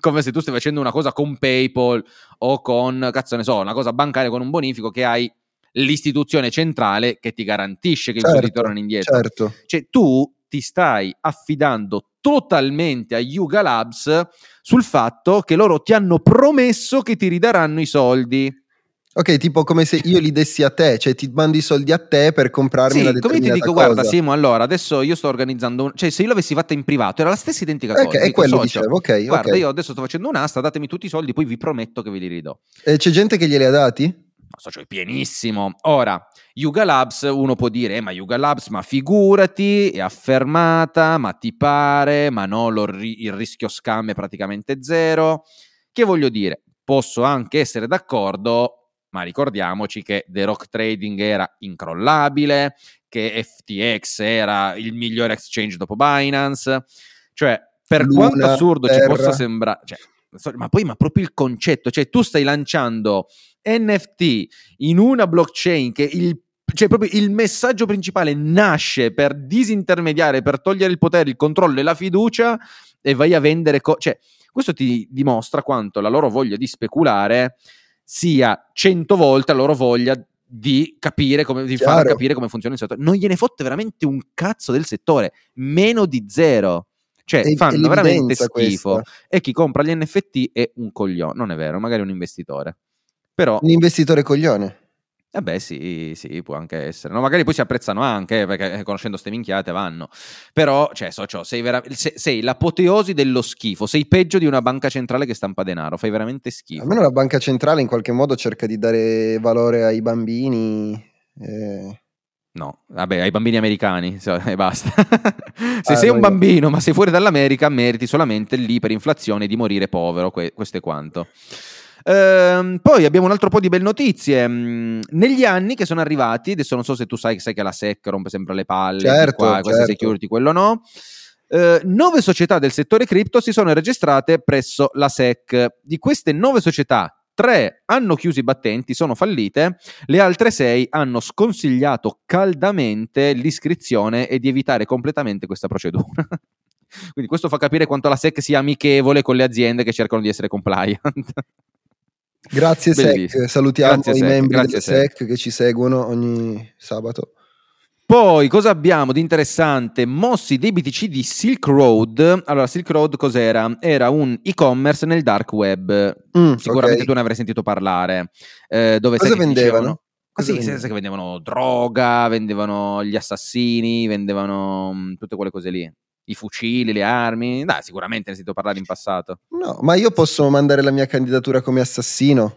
come se tu stai facendo una cosa con PayPal o con, cazzo ne so, una cosa bancaria con un bonifico che hai l'istituzione centrale che ti garantisce che certo, i soldi tornano indietro. Certo. Cioè tu ti stai affidando totalmente a Yuga Labs sul fatto che loro ti hanno promesso che ti ridaranno i soldi. Ok, tipo come se io li dessi a te, cioè ti mando i soldi a te per comprarmi una determinata cosa. Sì, come ti dico, cosa. Guarda Simo, allora adesso io sto organizzando, un... cioè se io l'avessi fatta in privato era la stessa identica okay, cosa. È dico, quello socio, dicevo, ok. Guarda, okay. Io adesso sto facendo un'asta, datemi tutti i soldi, poi vi prometto che ve li ridò. E c'è gente che glieli ha dati? No, socio è pienissimo. Ora, Yuga Labs, uno può dire, eh, ma Yuga Labs, ma figurati, è affermata, ma ti pare, ma no, lo ri- il rischio scam è praticamente zero. Che voglio dire, posso anche essere d'accordo, ma ricordiamoci che The Rock Trading era incrollabile, che F T X era il migliore exchange dopo Binance. Cioè, per Luna, quanto assurdo terra. Ci possa sembrare... Cioè, ma poi ma proprio il concetto, cioè tu stai lanciando N F T in una blockchain che il, cioè proprio il messaggio principale nasce per disintermediare, per togliere il potere, il controllo e la fiducia, e vai a vendere co- cioè questo ti dimostra quanto la loro voglia di speculare sia cento volte la loro voglia di capire come di Chiaro. Far capire come funziona il settore. Non gliene fotte veramente un cazzo del settore, meno di zero. Cioè è, fanno è veramente schifo questa. E chi compra gli N F T è un coglione, non è vero, magari un investitore, però un investitore coglione, vabbè, sì sì può anche essere, no, magari poi si apprezzano anche perché conoscendo ste minchiate vanno, però cioè socio sei, vera... sei, sei l'apoteosi dello schifo, sei peggio di una banca centrale che stampa denaro, fai veramente schifo. Almeno la banca centrale in qualche modo cerca di dare valore ai bambini eh... No, vabbè, ai bambini americani so, e basta. Se ah, sei un bambino, io. Ma sei fuori dall'America, meriti solamente l'iperinflazione di morire povero. Que- questo è quanto. Ehm, poi abbiamo un altro po' di belle notizie. Negli anni che sono arrivati, adesso non so se tu sai, sai che la S E C rompe sempre le palle, certo, qua, questa certo. Security, quello no. Uh, nove società del settore cripto si sono registrate presso la S E C. Di queste nove società, tre hanno chiuso i battenti, sono fallite, le altre sei hanno sconsigliato caldamente l'iscrizione e di evitare completamente questa procedura. Quindi questo fa capire quanto la S E C sia amichevole con le aziende che cercano di essere compliant. Grazie Bellissimo. S E C, salutiamo Grazie i S E C. Membri Grazie della S E C. S E C che ci seguono ogni sabato. Poi cosa abbiamo di interessante? Mossi dei B T C di Silk Road. Allora, Silk Road cos'era? Era un e-commerce nel dark web. Mm, Sicuramente okay. Tu ne avrai sentito parlare. Eh, dove cosa vendevano? Così, nel senso che vendevano droga, vendevano gli assassini, vendevano mh, tutte quelle cose lì. I fucili, le armi, dai, sicuramente ne hai sentito parlare in passato. No, ma io posso mandare la mia candidatura come assassino?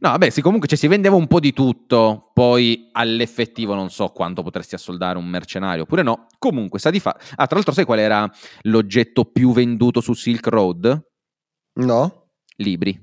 No, vabbè, sì, comunque cioè, si vendeva un po' di tutto, poi all'effettivo non so quanto potresti assoldare un mercenario, oppure no, comunque sa di fa... Ah, tra l'altro sai qual era l'oggetto più venduto su Silk Road? No. Libri.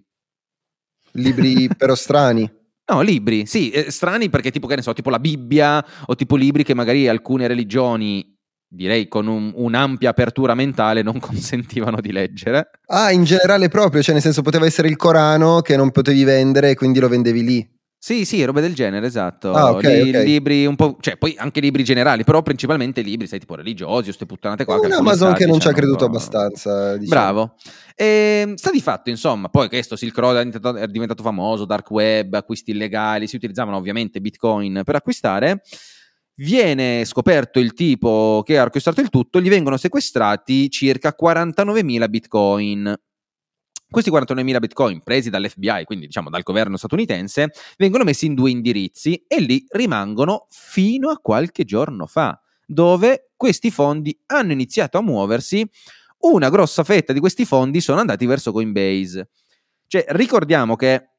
Libri però strani. No, libri, sì, eh, strani perché tipo, che ne so, tipo la Bibbia o tipo libri che magari alcune religioni... direi con un, un'ampia apertura mentale non consentivano di leggere. Ah, in generale proprio, cioè nel senso poteva essere il Corano che non potevi vendere e quindi lo vendevi lì. Sì, sì, robe del genere, esatto. Ah, okay, Li, okay. Libri un po', cioè poi anche libri generali, però principalmente libri, sai, tipo religiosi o ste puttanate qua. Un Amazon che non ci ha creduto abbastanza, diciamo. Bravo. E sta di fatto, insomma, poi questo Silk Road è diventato famoso, dark web, acquisti illegali, si utilizzavano ovviamente Bitcoin per acquistare. Viene scoperto il tipo che ha acquistato il tutto, gli vengono sequestrati circa quarantanovemila Bitcoin. Questi quarantanovemila Bitcoin, presi dall'F B I, quindi diciamo dal governo statunitense, vengono messi in due indirizzi e lì rimangono fino a qualche giorno fa, dove questi fondi hanno iniziato a muoversi. Una grossa fetta di questi fondi sono andati verso Coinbase. Cioè, ricordiamo che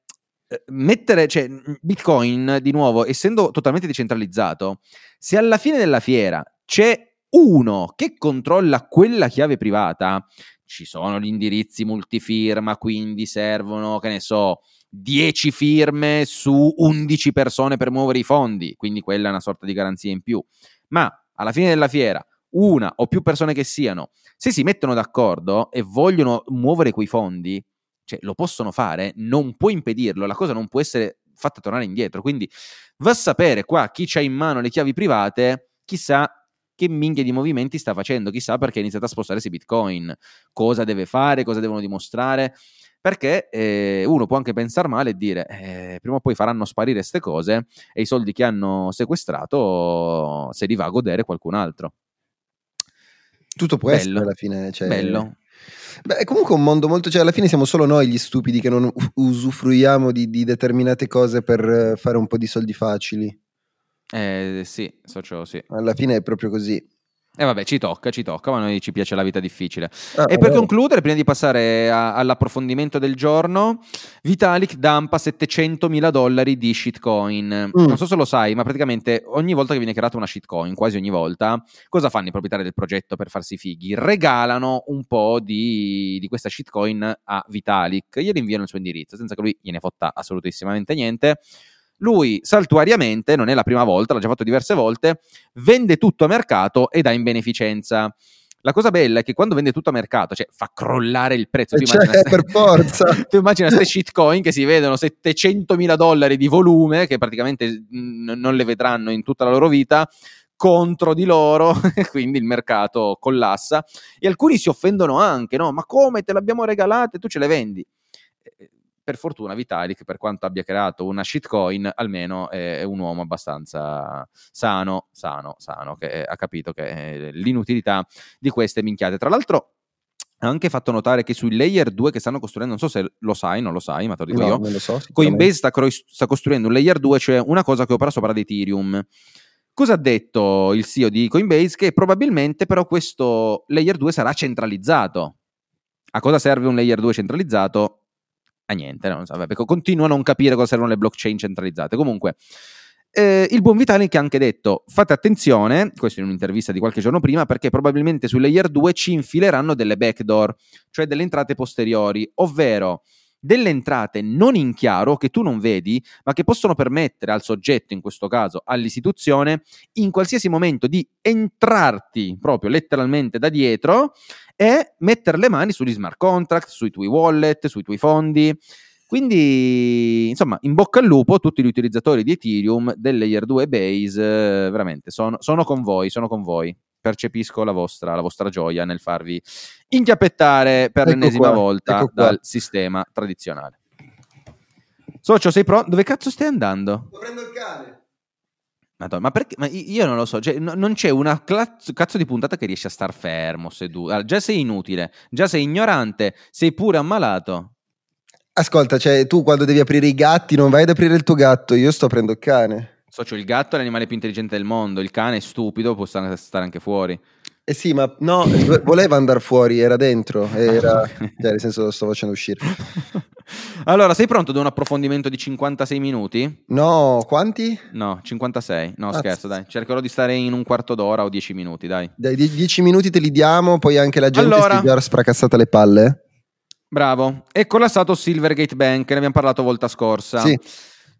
mettere, cioè, Bitcoin, di nuovo, essendo totalmente decentralizzato, se alla fine della fiera c'è uno che controlla quella chiave privata, ci sono gli indirizzi multifirma, quindi servono, che ne so, dieci firme su undici persone per muovere i fondi, quindi quella è una sorta di garanzia in più. Ma alla fine della fiera, una o più persone che siano, se si mettono d'accordo e vogliono muovere quei fondi, cioè lo possono fare, non puoi impedirlo, la cosa non può essere fatta tornare indietro. Quindi va a sapere qua chi c'ha in mano le chiavi private, chissà che minchia di movimenti sta facendo, chissà perché ha iniziato a spostare questi Bitcoin, cosa deve fare, cosa devono dimostrare, perché eh, uno può anche pensare male e dire eh, prima o poi faranno sparire ste cose e i soldi che hanno sequestrato se li va a godere qualcun altro. Tutto può bello. Essere alla fine, cioè... bello. Beh, è comunque un mondo molto, cioè alla fine siamo solo noi gli stupidi che non usufruiamo di, di determinate cose per fare un po' di soldi facili. Eh sì, socio, sì. Alla fine è proprio così. E eh, vabbè, ci tocca, ci tocca, ma a noi ci piace la vita difficile. Ah, e per eh. concludere, prima di passare a, all'approfondimento del giorno, Vitalik dumpa settecentomila dollari di shitcoin. Mm. Non so se lo sai, ma praticamente ogni volta che viene creata una shitcoin, quasi ogni volta, cosa fanno i proprietari del progetto per farsi fighi? Regalano un po' di, di questa shitcoin a Vitalik, glieli inviano il suo indirizzo, senza che lui gliene fotta assolutissimamente niente. Lui saltuariamente, non è la prima volta, l'ha già fatto diverse volte, vende tutto a mercato e dà in beneficenza. La cosa bella è che quando vende tutto a mercato, cioè fa crollare il prezzo. Tu cioè, immagina, per forza. Tu immagina queste shitcoin che si vedono settecentomila dollari di volume, che praticamente n- non le vedranno in tutta la loro vita, contro di loro, quindi il mercato collassa. E alcuni si offendono anche, no? Ma come, te l'abbiamo regalata e tu ce le vendi? Per fortuna Vitalik, per quanto abbia creato una shitcoin, almeno è un uomo abbastanza sano, sano, sano, che ha capito che l'inutilità di queste minchiate. Tra l'altro ha anche fatto notare che sui Layer due che stanno costruendo, non so se lo sai, non lo sai, ma te lo dico no, io, lo so, Coinbase sta, cro- sta costruendo un Layer due, cioè una cosa che opera sopra ad Ethereum. Cosa ha detto il C E O di Coinbase? Che probabilmente però questo Layer due sarà centralizzato. A cosa serve un Layer due centralizzato? A niente, non so, vabbè, continua a non capire cosa servono le blockchain centralizzate. Comunque, eh, il buon Vitalik ha anche detto, fate attenzione, questo in un'intervista di qualche giorno prima, perché probabilmente sul Layer due ci infileranno delle backdoor, cioè delle entrate posteriori, ovvero delle entrate non in chiaro, che tu non vedi, ma che possono permettere al soggetto, in questo caso all'istituzione, in qualsiasi momento di entrarti proprio letteralmente da dietro e mettere le mani sugli smart contract, sui tuoi wallet, sui tuoi fondi. Quindi, insomma, in bocca al lupo a tutti gli utilizzatori di Ethereum, del Layer due Base, veramente, sono, sono con voi, sono con voi. Percepisco la vostra, la vostra gioia nel farvi inchiappettare per ecco l'ennesima qua, volta ecco dal sistema tradizionale. Socio, sei pronto? Dove cazzo stai andando? Sto prendendo il cane. Madonna, ma perché? Ma io non lo so, cioè, no, non c'è una cazzo, cazzo di puntata che riesce a star fermo, seduto. Allora, già sei inutile, già sei ignorante, sei pure ammalato. Ascolta, cioè tu quando devi aprire i gatti non vai ad aprire il tuo gatto, io sto aprendo il cane. Socio, il gatto è l'animale più intelligente del mondo, il cane è stupido, può stare anche fuori. Eh sì, ma no, voleva andare fuori, era dentro, era... cioè, nel senso lo sto facendo uscire. Allora, sei pronto ad un approfondimento di cinquantasei minuti? No, quanti? No, cinquantasei, no, Azz- scherzo, dai, cercherò di stare in un quarto d'ora o dieci minuti, dai. Dai, dieci minuti te li diamo, poi anche la gente allora... si è spracassata le palle. Bravo, è collassato Silvergate Bank, ne abbiamo parlato volta scorsa. Sì.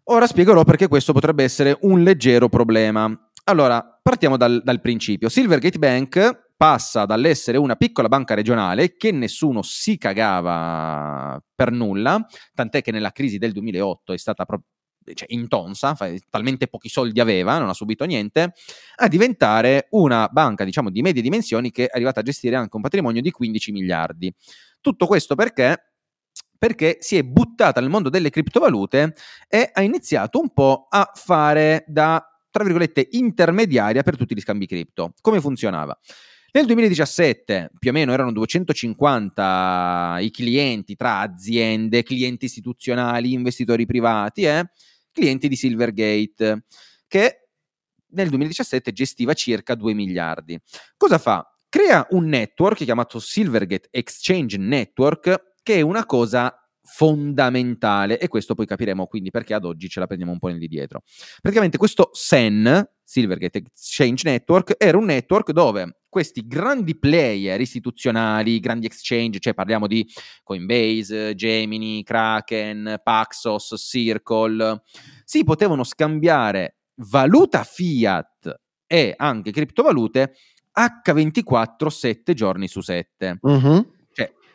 Ora spiegherò perché questo potrebbe essere un leggero problema. Allora, partiamo dal, dal principio. Silvergate Bank passa dall'essere una piccola banca regionale che nessuno si cagava per nulla, tant'è che nella crisi del duemilaotto è stata pro- cioè in tonsa, talmente pochi soldi aveva, non ha subito niente, a diventare una banca, diciamo, di medie dimensioni che è arrivata a gestire anche un patrimonio di quindici miliardi. Tutto questo perché? Perché si è buttata nel mondo delle criptovalute e ha iniziato un po' a fare da, tra virgolette, intermediaria per tutti gli scambi cripto. Come funzionava? Nel duemiladiciassette più o meno erano duecentocinquanta i clienti tra aziende, clienti istituzionali, investitori privati e clienti di Silvergate, che nel duemiladiciassette gestiva circa due miliardi. Cosa fa? Crea un network chiamato Silvergate Exchange Network, che è una cosa fondamentale, e questo poi capiremo quindi perché ad oggi ce la prendiamo un po' nel di dietro. Praticamente questo S E N, Silvergate Exchange Network, era un network dove questi grandi player istituzionali, grandi exchange, cioè parliamo di Coinbase, Gemini, Kraken, Paxos, Circle, si potevano scambiare valuta fiat e anche criptovalute acca ventiquattro, sette giorni su sette. Uh-huh.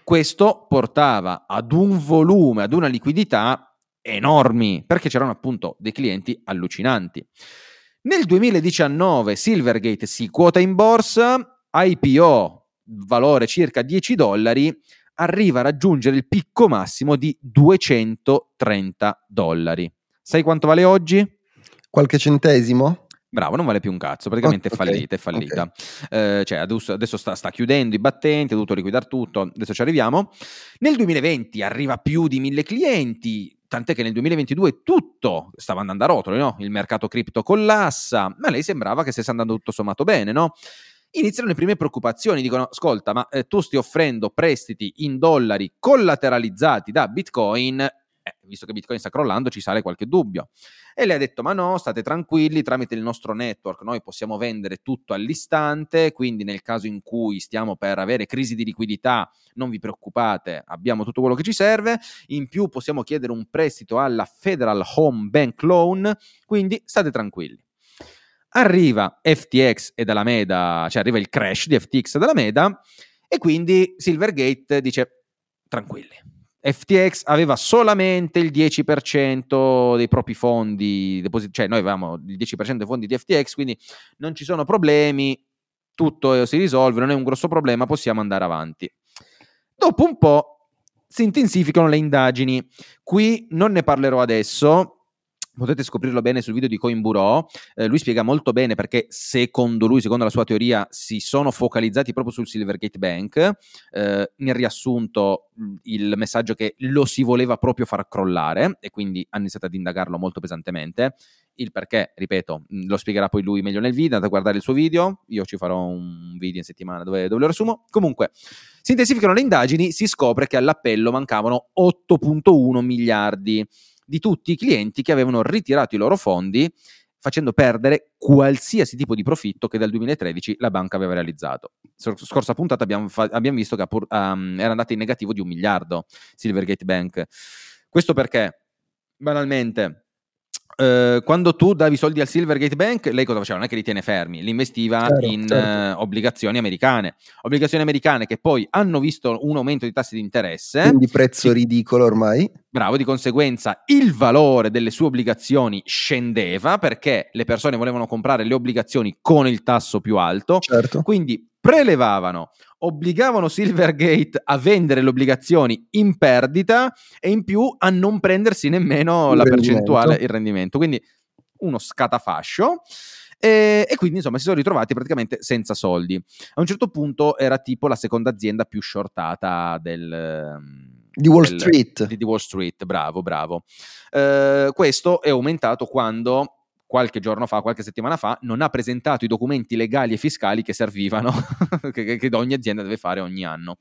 Questo portava ad un volume, ad una liquidità enormi, perché c'erano appunto dei clienti allucinanti. Nel duemiladiciannove Silvergate si quota in borsa, I P O, valore circa dieci dollari, arriva a raggiungere il picco massimo di duecentotrenta dollari. Sai quanto vale oggi? Qualche centesimo? Bravo, non vale più un cazzo, praticamente è fallita, è fallita. Okay. Eh, cioè adesso, adesso sta, sta chiudendo i battenti, ha dovuto liquidare tutto, adesso ci arriviamo. Nel duemilaventi arriva più di mille clienti, tant'è che nel duemilaventidue tutto stava andando a rotoli, no? Il mercato cripto collassa, ma lei sembrava che stesse andando tutto sommato bene, no? Iniziano le prime preoccupazioni, dicono, ascolta, ma eh, tu stai offrendo prestiti in dollari collateralizzati da Bitcoin. Eh, visto che Bitcoin sta crollando, ci sale qualche dubbio. E lei ha detto, ma no, state tranquilli, tramite il nostro network noi possiamo vendere tutto all'istante, quindi nel caso in cui stiamo per avere crisi di liquidità, non vi preoccupate, abbiamo tutto quello che ci serve, in più possiamo chiedere un prestito alla Federal Home Bank Loan, quindi state tranquilli. Arriva F T X ed Alameda, cioè arriva il crash di F T X ed Alameda, e quindi Silvergate dice, tranquilli. F T X aveva solamente il dieci per cento dei propri fondi, cioè noi avevamo il dieci per cento dei fondi di F T X, quindi non ci sono problemi, tutto si risolve, non è un grosso problema, possiamo andare avanti. Dopo un po' si intensificano le indagini, qui non ne parlerò adesso, potete scoprirlo bene sul video di CoinBureau, eh, lui spiega molto bene perché secondo lui, secondo la sua teoria, si sono focalizzati proprio sul Silvergate Bank, eh, nel riassunto il messaggio che lo si voleva proprio far crollare e quindi hanno iniziato ad indagarlo molto pesantemente. Il perché, ripeto, lo spiegherà poi lui meglio nel video, andate a guardare il suo video, io ci farò un video in settimana dove, dove lo riassumo. Comunque, si intensificano le indagini, si scopre che all'appello mancavano otto virgola uno miliardi di tutti i clienti che avevano ritirato i loro fondi, facendo perdere qualsiasi tipo di profitto che dal duemilatredici la banca aveva realizzato. Scorsa puntata abbiamo, fa- abbiamo visto che pur- um, era andata in negativo di un miliardo Silvergate Bank. Questo perché, banalmente, Uh, quando tu davi soldi al Silvergate Bank, lei cosa faceva? Non è che li tiene fermi, li investiva certo, in certo. Uh, obbligazioni americane obbligazioni americane che poi hanno visto un aumento di tassi di interesse, quindi prezzo sì. ridicolo ormai. Bravo, di conseguenza il valore delle sue obbligazioni scendeva perché le persone volevano comprare le obbligazioni con il tasso più alto, certo. Quindi prelevavano, obbligavano Silvergate a vendere le obbligazioni in perdita e in più a non prendersi nemmeno il la rendimento. percentuale, il rendimento. Quindi uno scatafascio e, e quindi insomma si sono ritrovati praticamente senza soldi. A un certo punto era tipo la seconda azienda più shortata del... Di Wall del, Street. Di, di Wall Street, bravo, bravo. Eh, questo è aumentato quando... qualche giorno fa, qualche settimana fa, non ha presentato i documenti legali e fiscali che servivano, che, che ogni azienda deve fare ogni anno.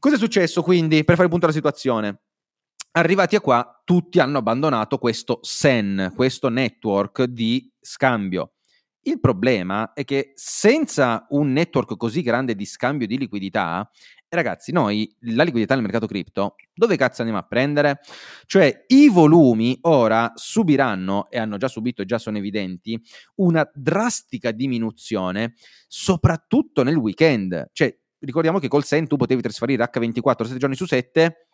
Cosa è successo quindi, per fare il punto della situazione? Arrivati a qua, tutti hanno abbandonato questo S E N, questo network di scambio. Il problema è che senza un network così grande di scambio di liquidità, ragazzi, noi la liquidità nel mercato cripto dove cazzo andiamo a prendere? Cioè i volumi ora subiranno, e hanno già subito, già sono evidenti, una drastica diminuzione soprattutto nel weekend. Cioè ricordiamo che col S E N tu potevi trasferire acca ventiquattro sette giorni su sette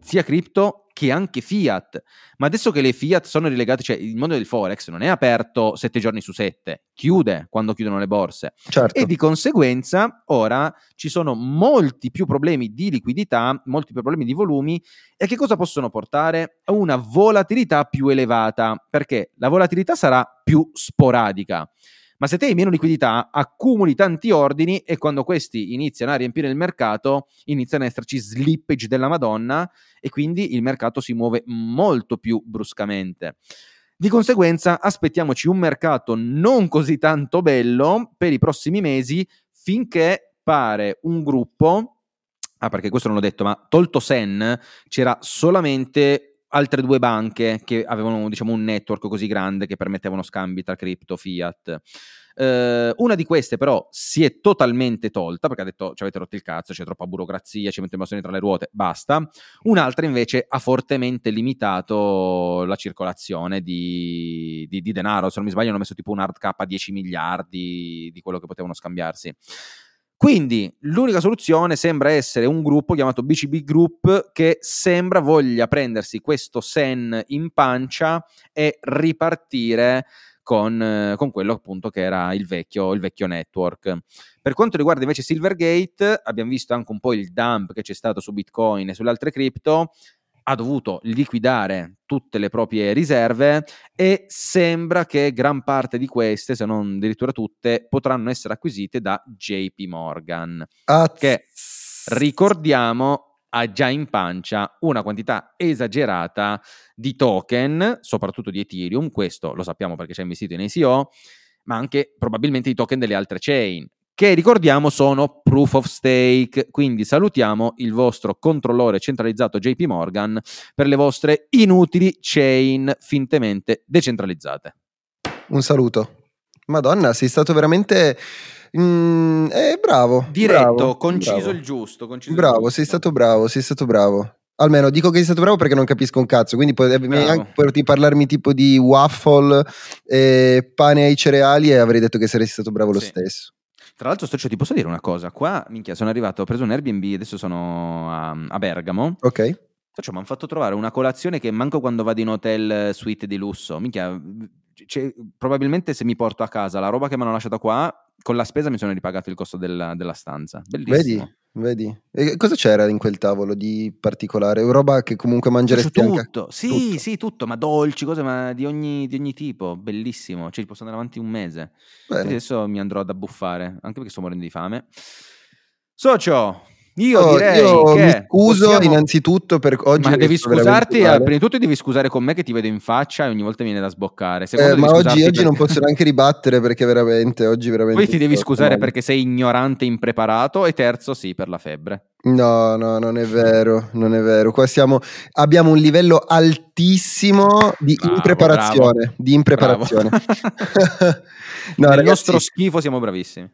sia cripto che anche fiat. Ma adesso che le fiat sono rilegate, cioè il mondo del forex non è aperto sette giorni su sette, chiude quando chiudono le borse, certo. E di conseguenza ora ci sono molti più problemi di liquidità, molti più problemi di volumi, e che cosa possono portare? A una volatilità più elevata, perché la volatilità sarà più sporadica. Ma se te hai meno liquidità, accumuli tanti ordini, e quando questi iniziano a riempire il mercato, iniziano ad esserci slippage della Madonna, e quindi il mercato si muove molto più bruscamente. Di conseguenza aspettiamoci un mercato non così tanto bello per i prossimi mesi, finché pare un gruppo... Ah, perché questo non l'ho detto, ma tolto Sen c'era solamente... altre due banche che avevano, diciamo, un network così grande che permettevano scambi tra cripto, fiat. Eh, una di queste però si è totalmente tolta, perché ha detto ci avete rotto il cazzo, c'è troppa burocrazia, ci mettiamo i bastoni tra le ruote, basta. Un'altra invece ha fortemente limitato la circolazione di, di, di denaro, se non mi sbaglio hanno messo tipo un hard cap a dieci miliardi di quello che potevano scambiarsi. Quindi l'unica soluzione sembra essere un gruppo chiamato B C B Group, che sembra voglia prendersi questo Sen in pancia e ripartire con, con quello appunto che era il vecchio, il vecchio network. Per quanto riguarda invece Silvergate, abbiamo visto anche un po' il dump che c'è stato su Bitcoin e sulle altre cripto, ha dovuto liquidare tutte le proprie riserve e sembra che gran parte di queste, se non addirittura tutte, potranno essere acquisite da J P Morgan, ah, che, ricordiamo, ha già in pancia una quantità esagerata di token, soprattutto di Ethereum, questo lo sappiamo perché c'è investito in I C O, ma anche probabilmente i token delle altre chain, che ricordiamo sono proof of stake. Quindi salutiamo il vostro controllore centralizzato J P Morgan per le vostre inutili chain fintemente decentralizzate. Un saluto. Madonna, sei stato veramente... Mm, eh, bravo. Diretto, bravo, conciso bravo. il giusto. Conciso bravo, il giusto. sei stato bravo, sei stato bravo. Almeno dico che sei stato bravo perché non capisco un cazzo, quindi potrei parlarmi tipo di waffle, eh, pane ai cereali, e avrei detto che saresti stato bravo lo sì. stesso. Tra l'altro, Stoccio, ti posso dire una cosa? Qua, minchia, sono arrivato, ho preso un Airbnb, adesso sono a, a Bergamo. Ok. Stoccio, mi hanno fatto trovare una colazione che manco quando vado in hotel suite di lusso. Minchia, cioè, probabilmente se mi porto a casa la roba che mi hanno lasciato qua, con la spesa mi sono ripagato il costo della, della stanza. Bellissimo. Vedi, vedi. E cosa c'era in quel tavolo di particolare? Roba che comunque mangeresti anche? Tutto, sì, tutto. sì, tutto, ma dolci, cose ma di ogni, di ogni tipo. Bellissimo, cioè posso andare avanti un mese. Adesso mi andrò ad abbuffare, anche perché sto morendo di fame. Socio, io oh, direi io che... mi scuso possiamo... innanzitutto per oggi. Ma devi scusarti, eh, prima di tutto devi scusare con me che ti vedo in faccia e ogni volta mi viene da sboccare. Eh, ma oggi, oggi perché... non posso neanche ribattere perché veramente, oggi veramente... Poi ti devi scusare male. Perché sei ignorante, impreparato, e terzo sì, per la febbre. No, no, non è vero, non è vero. Qua siamo, abbiamo un livello altissimo di bravo, impreparazione, bravo. di impreparazione. No, nel ragazzi... nostro schifo siamo bravissimi.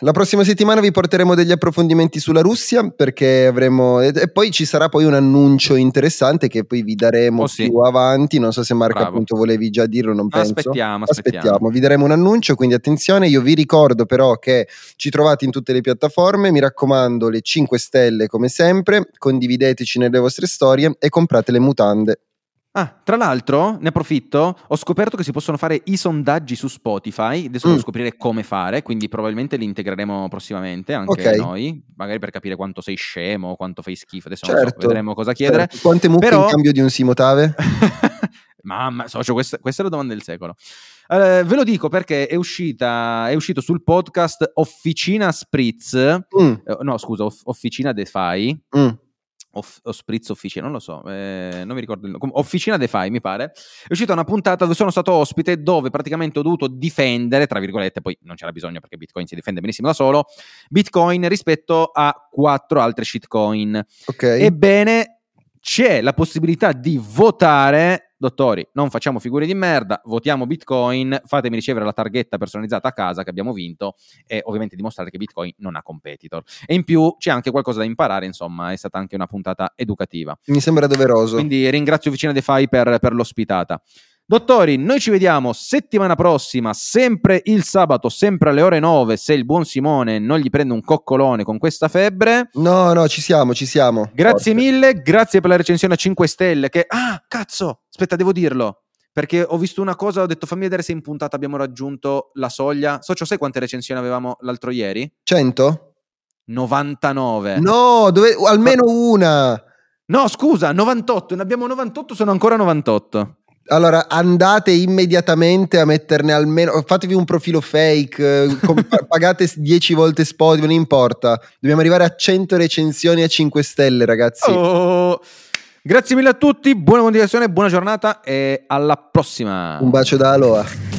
La prossima settimana vi porteremo degli approfondimenti sulla Russia, perché avremo, e poi ci sarà poi un annuncio interessante che poi vi daremo oh, sì. più avanti. Non so se Marco Bravo. appunto volevi già dirlo, non penso. Aspettiamo, aspettiamo, aspettiamo. Vi daremo un annuncio, quindi attenzione. Io vi ricordo però che ci trovate in tutte le piattaforme. Mi raccomando, le cinque stelle come sempre. Condivideteci nelle vostre storie e comprate le mutande. Ah, tra l'altro, ne approfitto, ho scoperto che si possono fare i sondaggi su Spotify, adesso mm. devo scoprire come fare, quindi probabilmente li integreremo prossimamente anche okay. noi, magari per capire quanto sei scemo, quanto fai schifo, adesso certo. non so, vedremo cosa chiedere. Certo. Quante mucche Però... in cambio di un Simotave? Mamma, socio, questa, questa è la domanda del secolo. Uh, ve lo dico perché è uscita è uscito sul podcast Officina Spritz, mm. eh, no scusa, off- Officina DeFi, mm. Off, o Spritz Officina, non lo so, eh, non mi ricordo il nome. Officina DeFi mi pare. È uscita una puntata dove sono stato ospite, dove praticamente ho dovuto difendere, tra virgolette, poi non c'era bisogno perché Bitcoin si difende benissimo da solo, Bitcoin rispetto a quattro altre shitcoin. Okay. Ebbene, c'è la possibilità di votare. Dottori, non facciamo figure di merda, votiamo Bitcoin, fatemi ricevere la targhetta personalizzata a casa che abbiamo vinto, e ovviamente dimostrare che Bitcoin non ha competitor. E in più c'è anche qualcosa da imparare, insomma, è stata anche una puntata educativa. Mi sembra doveroso. Quindi ringrazio Vicina DeFi per, per l'ospitata. Dottori, noi ci vediamo settimana prossima, sempre il sabato, sempre alle ore nove, se il buon Simone non gli prende un coccolone con questa febbre. No, no, ci siamo, ci siamo. Grazie Forse. mille, grazie per la recensione a cinque stelle che... Ah, cazzo, aspetta, devo dirlo, perché ho visto una cosa, ho detto fammi vedere se in puntata abbiamo raggiunto la soglia. Socio, sai quante recensioni avevamo l'altro ieri? cento? novantanove. No, dove... almeno una. No, scusa, novantotto, ne abbiamo novantotto, sono ancora novantotto. Allora andate immediatamente a metterne almeno, fatevi un profilo fake, pagate dieci volte Spotify, non importa, dobbiamo arrivare a cento recensioni a cinque stelle, ragazzi. Oh, grazie mille a tutti, buona continuazione, buona giornata e alla prossima. Un bacio da Aloha.